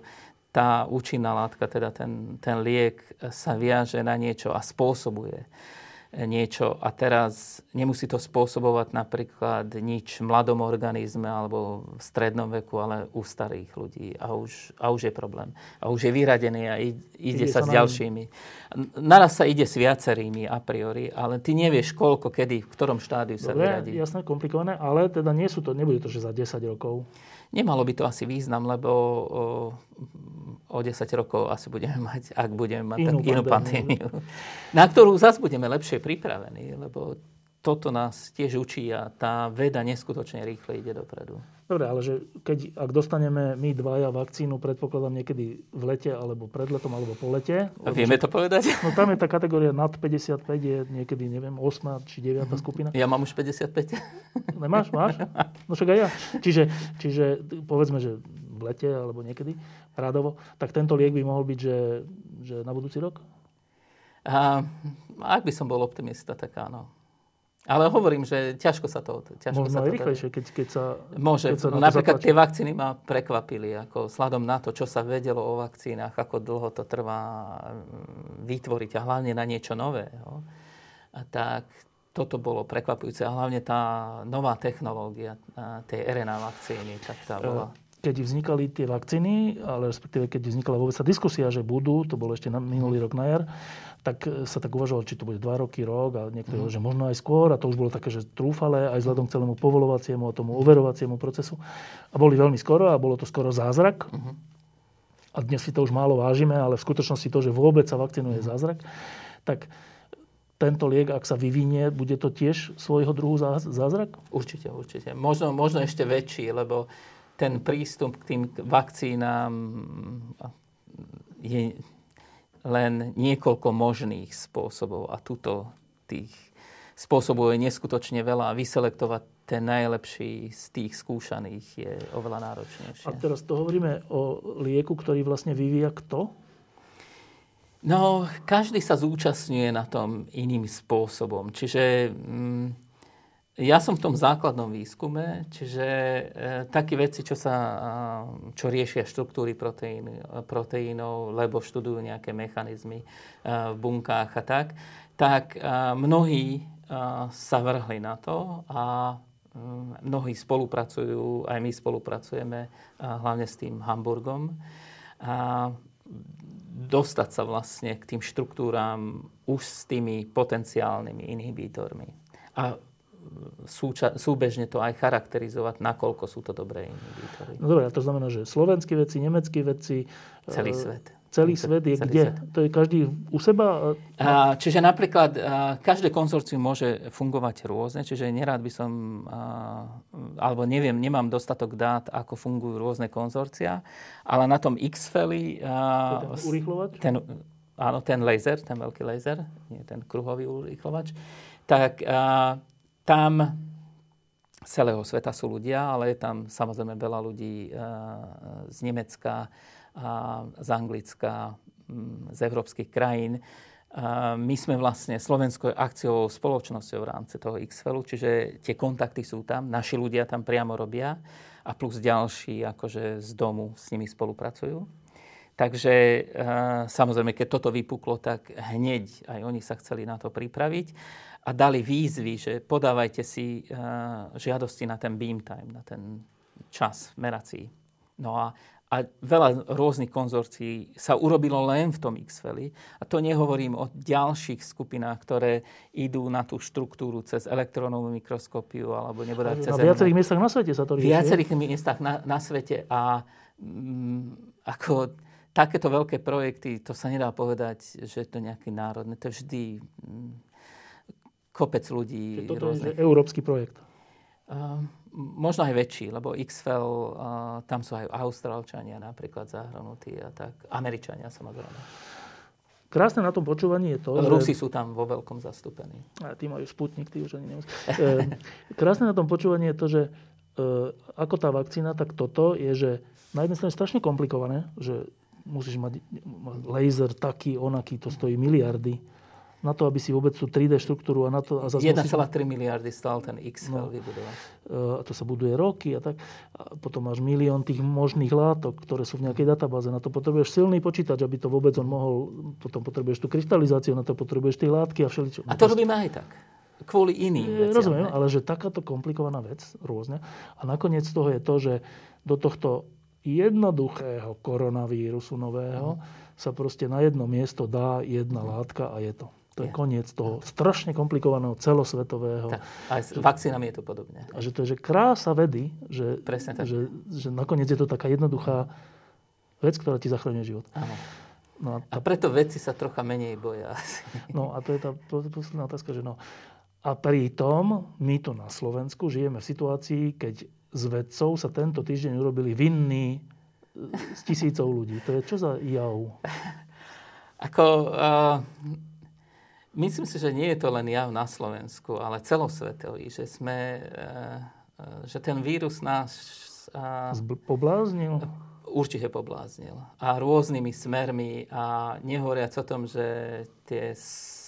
tá účinná látka, teda ten, ten liek sa viaže na niečo a spôsobuje niečo. A teraz nemusí to spôsobovať napríklad nič v mladom organizme alebo v strednom veku, ale u starých ľudí. A už, a už je problém. A už je vyradený a ide, ide sa s ďalšími. Naraz sa ide s viacerými a priori, ale ty nevieš koľko, kedy, v ktorom štádiu sa vyradí. Dobre, jasné, komplikované, ale teda nie sú to, nebude to, že za desať rokov. Nemalo by to asi význam, lebo o, o desať rokov asi budeme mať, ak budeme mať inú, tak, inú pandémiu, na ktorú zase budeme lepšie pripravení, lebo toto nás tiež učí a tá veda neskutočne rýchle ide dopredu. Dobre, ale že keď, ak dostaneme my dvaja vakcínu, predpokladám niekedy v lete, alebo pred letom, alebo po lete. A vieme to povedať? No tam je tá kategória nad päťdesiatpäť, je niekedy, neviem, ôsma či deviata mm-hmm. skupina. Ja mám už päťdesiatpäť. Nemáš? Máš? No však aj ja. Čiže, čiže povedzme, že v lete, alebo niekedy, rádovo, tak tento liek by mohol byť, že, že na budúci rok? A, ak by som bol optimista, tak áno. Ale hovorím, že ťažko sa to... Ťažko možno sa aj to rýchlejšie, keď, keď sa... Môže. Keď sa napríklad tie vakcíny ma prekvapili, ako vzhľadom na to, čo sa vedelo o vakcínach, ako dlho to trvá vytvoriť a hlavne na niečo nového. A tak toto bolo prekvapujúce. A hlavne tá nová technológia tej er en á vakcíny, tak tá bola... Keď vznikali tie vakcíny, ale respektíve keď vznikala vôbec tá diskusia, že budú, to bolo ešte na, minulý rok na jar, tak sa tak uvažovalo, či to bude dva roky, rok a niektoré, mm. že možno aj skôr. A to už bolo také, že trúfale aj vzhľadom k celému povolovaciemu a tomu overovaciemu procesu. A boli veľmi skoro a bolo to skoro zázrak. Mm. A dnes si to už málo vážime, ale v skutočnosti to, že vôbec sa vakcinuje mm. zázrak, tak tento liek, ak sa vyvinie, bude to tiež svojho druhu zázrak? Určite, určite. Možno, možno ešte väčší, lebo ten prístup k tým vakcínám je len niekoľko možných spôsobov a tuto tých spôsobov je neskutočne veľa a vyselektovať ten najlepší z tých skúšaných je oveľa náročnejšie. A teraz to hovoríme o lieku, ktorý vlastne vyvíja kto? No, každý sa zúčastňuje na tom iným spôsobom. Čiže... Mm, ja som v tom základnom výskume, čiže e, také veci, čo, sa, a, čo riešia štruktúry proteín, proteínov, lebo študujú nejaké mechanizmy a, v bunkách a tak, tak a, mnohí a, sa vrhli na to a m, mnohí spolupracujú, aj my spolupracujeme a, hlavne s tým Hamburgom. A, dostať sa vlastne k tým štruktúram už s tými potenciálnymi inhibítormi. A Súča- súbežne to aj charakterizovať, nakoľko sú to dobré inhibítory. No dobre, a to znamená, že slovenskí vedci, nemeckí vedci... Celý svet. Celý svet je celý kde? Svet. To je každý u seba? A, čiže napríklad a, každé konzorcium môže fungovať rôzne, čiže nerád by som, a, alebo neviem, nemám dostatok dát, ako fungujú rôzne konzorcia, ale na tom X F E L-i... A, ten urýchlovač? Ten, áno, ten laser, ten veľký laser, nie ten kruhový urýchlovač. Tak... A, tam z celého sveta sú ľudia, ale je tam samozrejme veľa ľudí z Nemecka, z Anglicka, z európskych krajín. My sme vlastne slovenskou akciovou spoločnosťou v rámci toho X F E L-u, čiže tie kontakty sú tam, naši ľudia tam priamo robia a plus ďalší akože z domu s nimi spolupracujú. Takže samozrejme, keď toto vypuklo, tak hneď aj oni sa chceli na to pripraviť. A dali výzvy, že podávajte si uh, žiadosti na ten beam time, na ten čas merací. No a, a veľa rôznych konzorcií sa urobilo len v tom iks feli. A to nehovorím o ďalších skupinách, ktoré idú na tú štruktúru cez elektronovú mikroskopiu alebo nebude cez... Na viacerých miestach na svete sa to rieši. V viacerých miestach na, na svete a mm, ako... Takéto veľké projekty, to sa nedá povedať, že to nejaké národné. To je vždy kopec ľudí. Čiže toto rôznych. Je európsky projekt. Uh, možno aj väčší, lebo iks feli, uh, tam sú aj Austrálčania napríklad zahrnutí a tak. Američania, samozrejme. Krásne na tom počúvaní je to, Rusi že... sú tam vo veľkom zastúpení. A ty majú Sputnik, ty už ani nemusí. Krásne na tom počúvaní je to, že uh, ako tá vakcína, tak toto je, že na jednej strane strašne komplikované, že musíš mať laser taký, onaký, to stojí miliardy. Na to, aby si vôbec tú tri dé štruktúru a na to... jeden celá tri musíš... miliardy stál ten iks feli no, vybudovať. A to sa buduje roky a tak. A potom máš milión tých možných látok, ktoré sú v nejakej databáze. Na to potrebuješ silný počítač, aby to vôbec on mohol... Potom potrebuješ tú kryštalizáciu, na to potrebuješ tie látky a všeličo. A to robíme aj tak. Kvôli iným veciam. Rozumiem, ne? Ale že takáto komplikovaná vec, rôzne. A nakoniec toho je to, že do tohto jednoduchého koronavírusu nového mm. sa proste na jedno miesto dá jedna mm. látka a je to. To je, je koniec toho strašne komplikovaného celosvetového. Tak. Aj s vakcínami je to podobne. A že to je že krása vedy, že, že, že nakoniec je to taká jednoduchá vec, ktorá ti zachráni život. Áno. No a, tá... a preto vedci sa trocha menej boja. No a to je tá posledná otázka, že no. A pritom my tu na Slovensku žijeme v situácii, keď z vedcov sa tento týždeň urobili vinní s tisícou ľudí. To je čo za jav? Ako, uh, myslím si, že nie je to len jav na Slovensku, ale celosvetový, že sme, uh, že ten vírus nás... Uh, Zbl- pobláznil? Určite pobláznil. A rôznymi smermi a nehovoriac o tom, že tie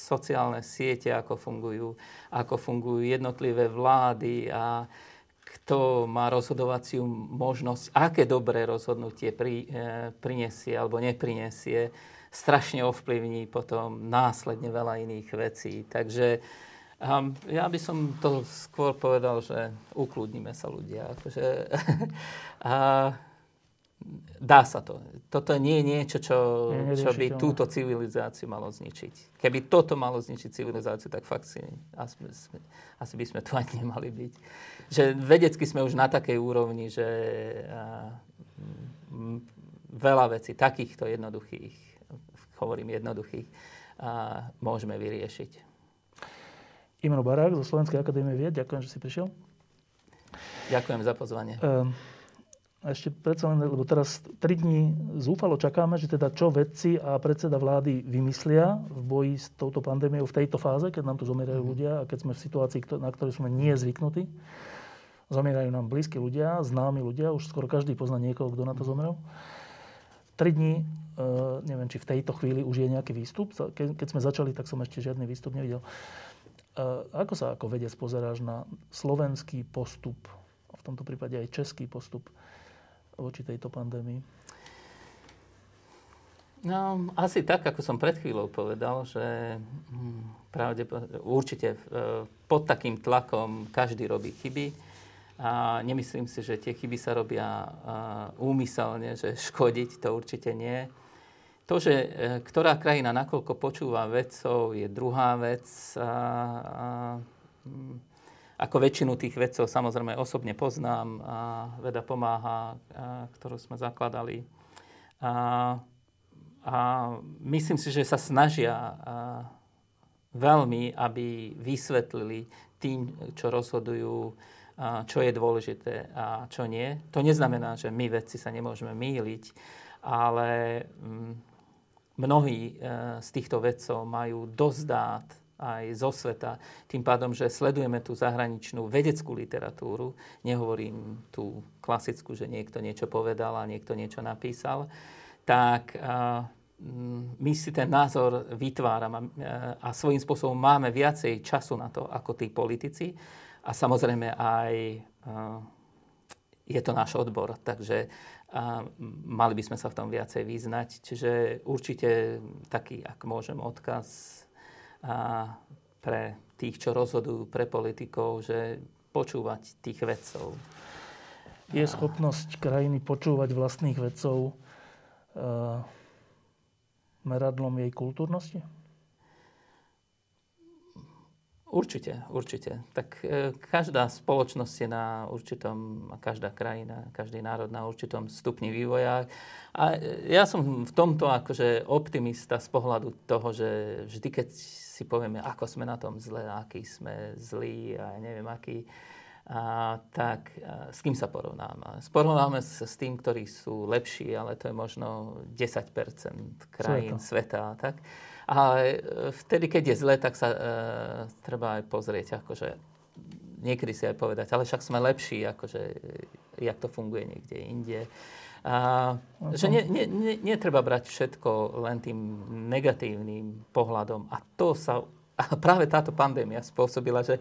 sociálne siete, ako fungujú, ako fungujú jednotlivé vlády a kto má rozhodovaciu možnosť, aké dobré rozhodnutie pri, e, prinesie alebo neprinesie, strašne ovplyvní potom následne veľa iných vecí. Takže um, ja by som to skôr povedal, že ukludníme sa ľudia. Akože, a dá sa to. Toto nie je niečo, čo, čo by túto civilizáciu malo zničiť. Keby toto malo zničiť civilizáciu, tak fakt si, asi, asi by sme tu ani nemali byť. Že vedecky sme už na takej úrovni, že veľa vecí takýchto jednoduchých, hovorím jednoduchých, môžeme vyriešiť. Imrich Barák zo Slovenskej akadémie vied, ďakujem, že si prišiel. Ďakujem za pozvanie. Um. A ešte predsa len, lebo teraz tri dní zúfalo čakáme, že teda čo vedci a predseda vlády vymyslia v boji s touto pandémiou v tejto fáze, keď nám tu zomierajú ľudia a keď sme v situácii, na ktorej sme nie zvyknutí. Zomierajú nám blízki ľudia, známi ľudia, už skoro každý pozná niekoho, kto na to zomrel. Tri dní, neviem, či v tejto chvíli už je nejaký výstup. Keď sme začali, tak som ešte žiadny výstup nevidel. Ako sa ako vedec pozeráš na slovenský postup, a v tomto prípade aj český postup, voči tejto pandémii? No, asi tak, ako som pred chvíľou povedal, že hm, pravdepodobne, určite eh, pod takým tlakom každý robí chyby a nemyslím si, že tie chyby sa robia eh, úmyselne, že škodiť to určite nie. To, že eh, ktorá krajina nakoľko počúva vedcov, je druhá vec. A, a, hm, Ako väčšinu tých vedcov samozrejme osobne poznám a Veda pomáha, a, ktorú sme zakladali. A, a myslím si, že sa snažia veľmi, aby vysvetlili tým, čo rozhodujú, a, čo je dôležité a čo nie. To neznamená, že my vedci sa nemôžeme mýliť, ale m, mnohí a, z týchto vedcov majú dosť dát aj zo sveta, tým pádom, že sledujeme tú zahraničnú vedeckú literatúru, nehovorím tú klasickú, že niekto niečo povedal a niekto niečo napísal, tak a, my si ten názor vytvárame a, a svojím spôsobom máme viacej času na to, ako tí politici a samozrejme aj a, je to náš odbor, takže a, mali by sme sa v tom viacej vyznať, čiže určite taký, ak môžem, odkaz a pre tých, čo rozhodujú, pre politikov, že počúvať tých vedcov. je schopnosť krajiny počúvať vlastných vedcov uh, meradlom jej kultúrnosti? Určite, určite. Tak e, každá spoločnosť je na určitom, každá krajina, každý národ na určitom stupni vývoja. A e, ja som v tomto akože optimista z pohľadu toho, že vždy, keď si povieme, ako sme na tom zle, aký sme zlí a neviem aký, a, tak a, s kým sa porovnáme? Porovnáme sa s tým, ktorí sú lepší, ale to je možno desať percent krajín sveta. Tak? A vtedy, keď je zle, tak sa e, treba aj pozrieť, akože niekedy si aj povedať, ale však sme lepší, akože jak to funguje niekde inde. A, okay. Že nie, nie, nie, netreba brať všetko len tým negatívnym pohľadom. A to sa, a práve táto pandémia spôsobila, že,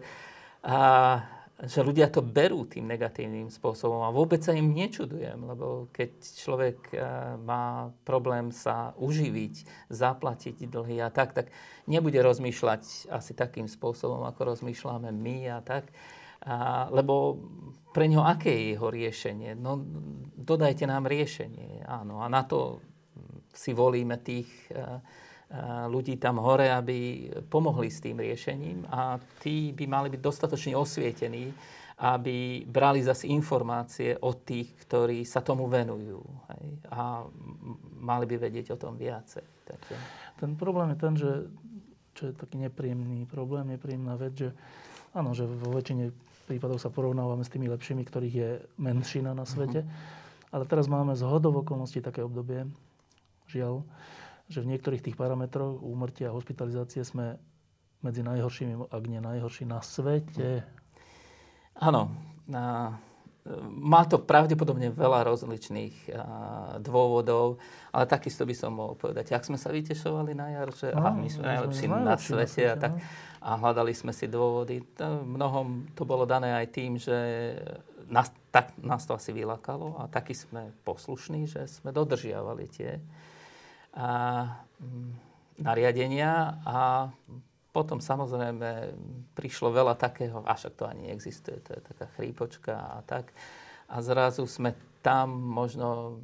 a, že ľudia to berú tým negatívnym spôsobom a vôbec sa im nečudujem, lebo keď človek a, má problém sa uživiť, zaplatiť dlhy a tak, tak nebude rozmýšľať asi takým spôsobom, ako rozmýšľame my a tak. A, lebo pre ňo aké je jeho riešenie? No, dodajte nám riešenie. Áno, a na to si volíme tých a, a ľudí tam hore, aby pomohli s tým riešením. A tí by mali byť dostatočne osvietení, aby brali zase informácie od tých, ktorí sa tomu venujú. Hej? A mali by vedieť o tom viacej. Takže... Ten problém je ten, že čo je taký nepríjemný problém, nepríjemná vec, že áno, že vo väčšine prípadov sa porovnávame s tými lepšími, ktorých je menšina na svete. Mm-hmm. Ale teraz máme zhodou okolností také obdobie, žiaľ, že v niektorých tých parametroch úmrtia a hospitalizácie sme medzi najhoršími, ak nie najhorší na svete. Áno. Má to pravdepodobne veľa rozličných dôvodov, ale takisto by som mohol povedať, ak sme sa vytešovali na jar, že no, aha, my sme najlepší na svete a, tak, a hľadali sme si dôvody. Mnohom to bolo dané aj tým, že nás, tak, nás to asi vylákalo a takí sme poslušní, že sme dodržiavali tie a, m, nariadenia a potom samozrejme prišlo veľa takého, a však to ani neexistuje, to je taká chrípočka a tak. A zrazu sme tam možno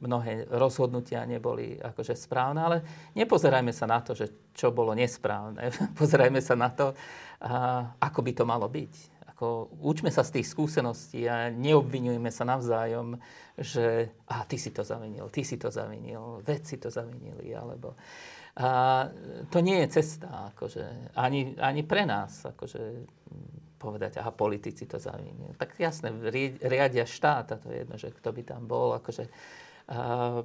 mnohé rozhodnutia neboli akože správne, ale nepozerajme sa na to, že čo bolo nesprávne. Pozerajme sa na to, a, ako by to malo byť. Ako, učme sa z tých skúseností a neobvinujme sa navzájom, že a, ty si to zavinil, ty si to zavinil, vedci to zavinili, alebo... A to nie je cesta, akože, ani, ani pre nás, akože, povedať, aha, politici to zavinili. Tak jasné, riadia štát, a to je jedno, že kto by tam bol, akože, a,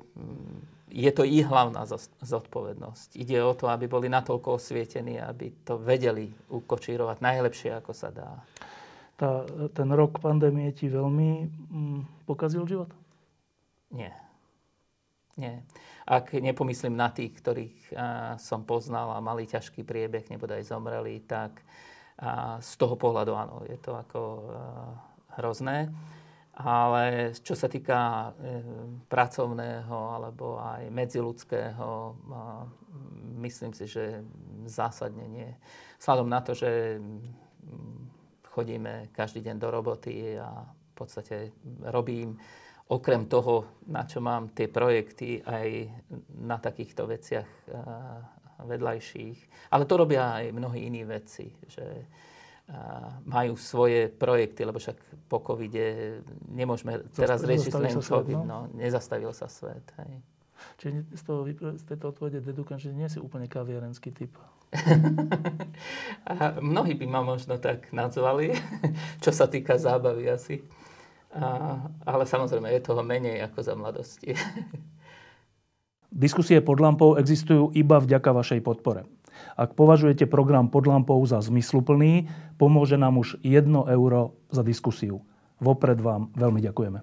je to ich hlavná zodpovednosť. Ide o to, aby boli natoľko osvietení, aby to vedeli ukočírovať najlepšie, ako sa dá. Tá, ten rok pandémie ti veľmi mm, pokazil život? Nie. Nie. Ak nepomyslím na tých, ktorých a, som poznal a mali ťažký priebeh, nebodaj zomreli, tak a, z toho pohľadu áno, je to ako a, hrozné. Ale čo sa týka e, pracovného alebo aj medziľudského, a, myslím si, že zásadne nie. Vzhľadom na to, že m, chodíme každý deň do roboty a v podstate robím okrem toho, na čo mám tie projekty, aj na takýchto veciach vedľajších. Ale to robia aj mnohí iní vedci, že majú svoje projekty, lebo však po covide nemôžeme teraz riešiť len covid. No? No, nezastavil sa svet. Hej. Čiže z, toho, z tejto odpovede dedukujem, že nie si úplne kaviarenský typ. A mnohí by ma možno tak nazvali, čo sa týka zábavy asi. A, ale samozrejme, je toho menej ako za mladosti. Diskusie pod lampou existujú iba vďaka vašej podpore. Ak považujete program pod lampou za zmysluplný, pomôže nám už jedno euro za diskusiu. Vopred vám veľmi ďakujeme.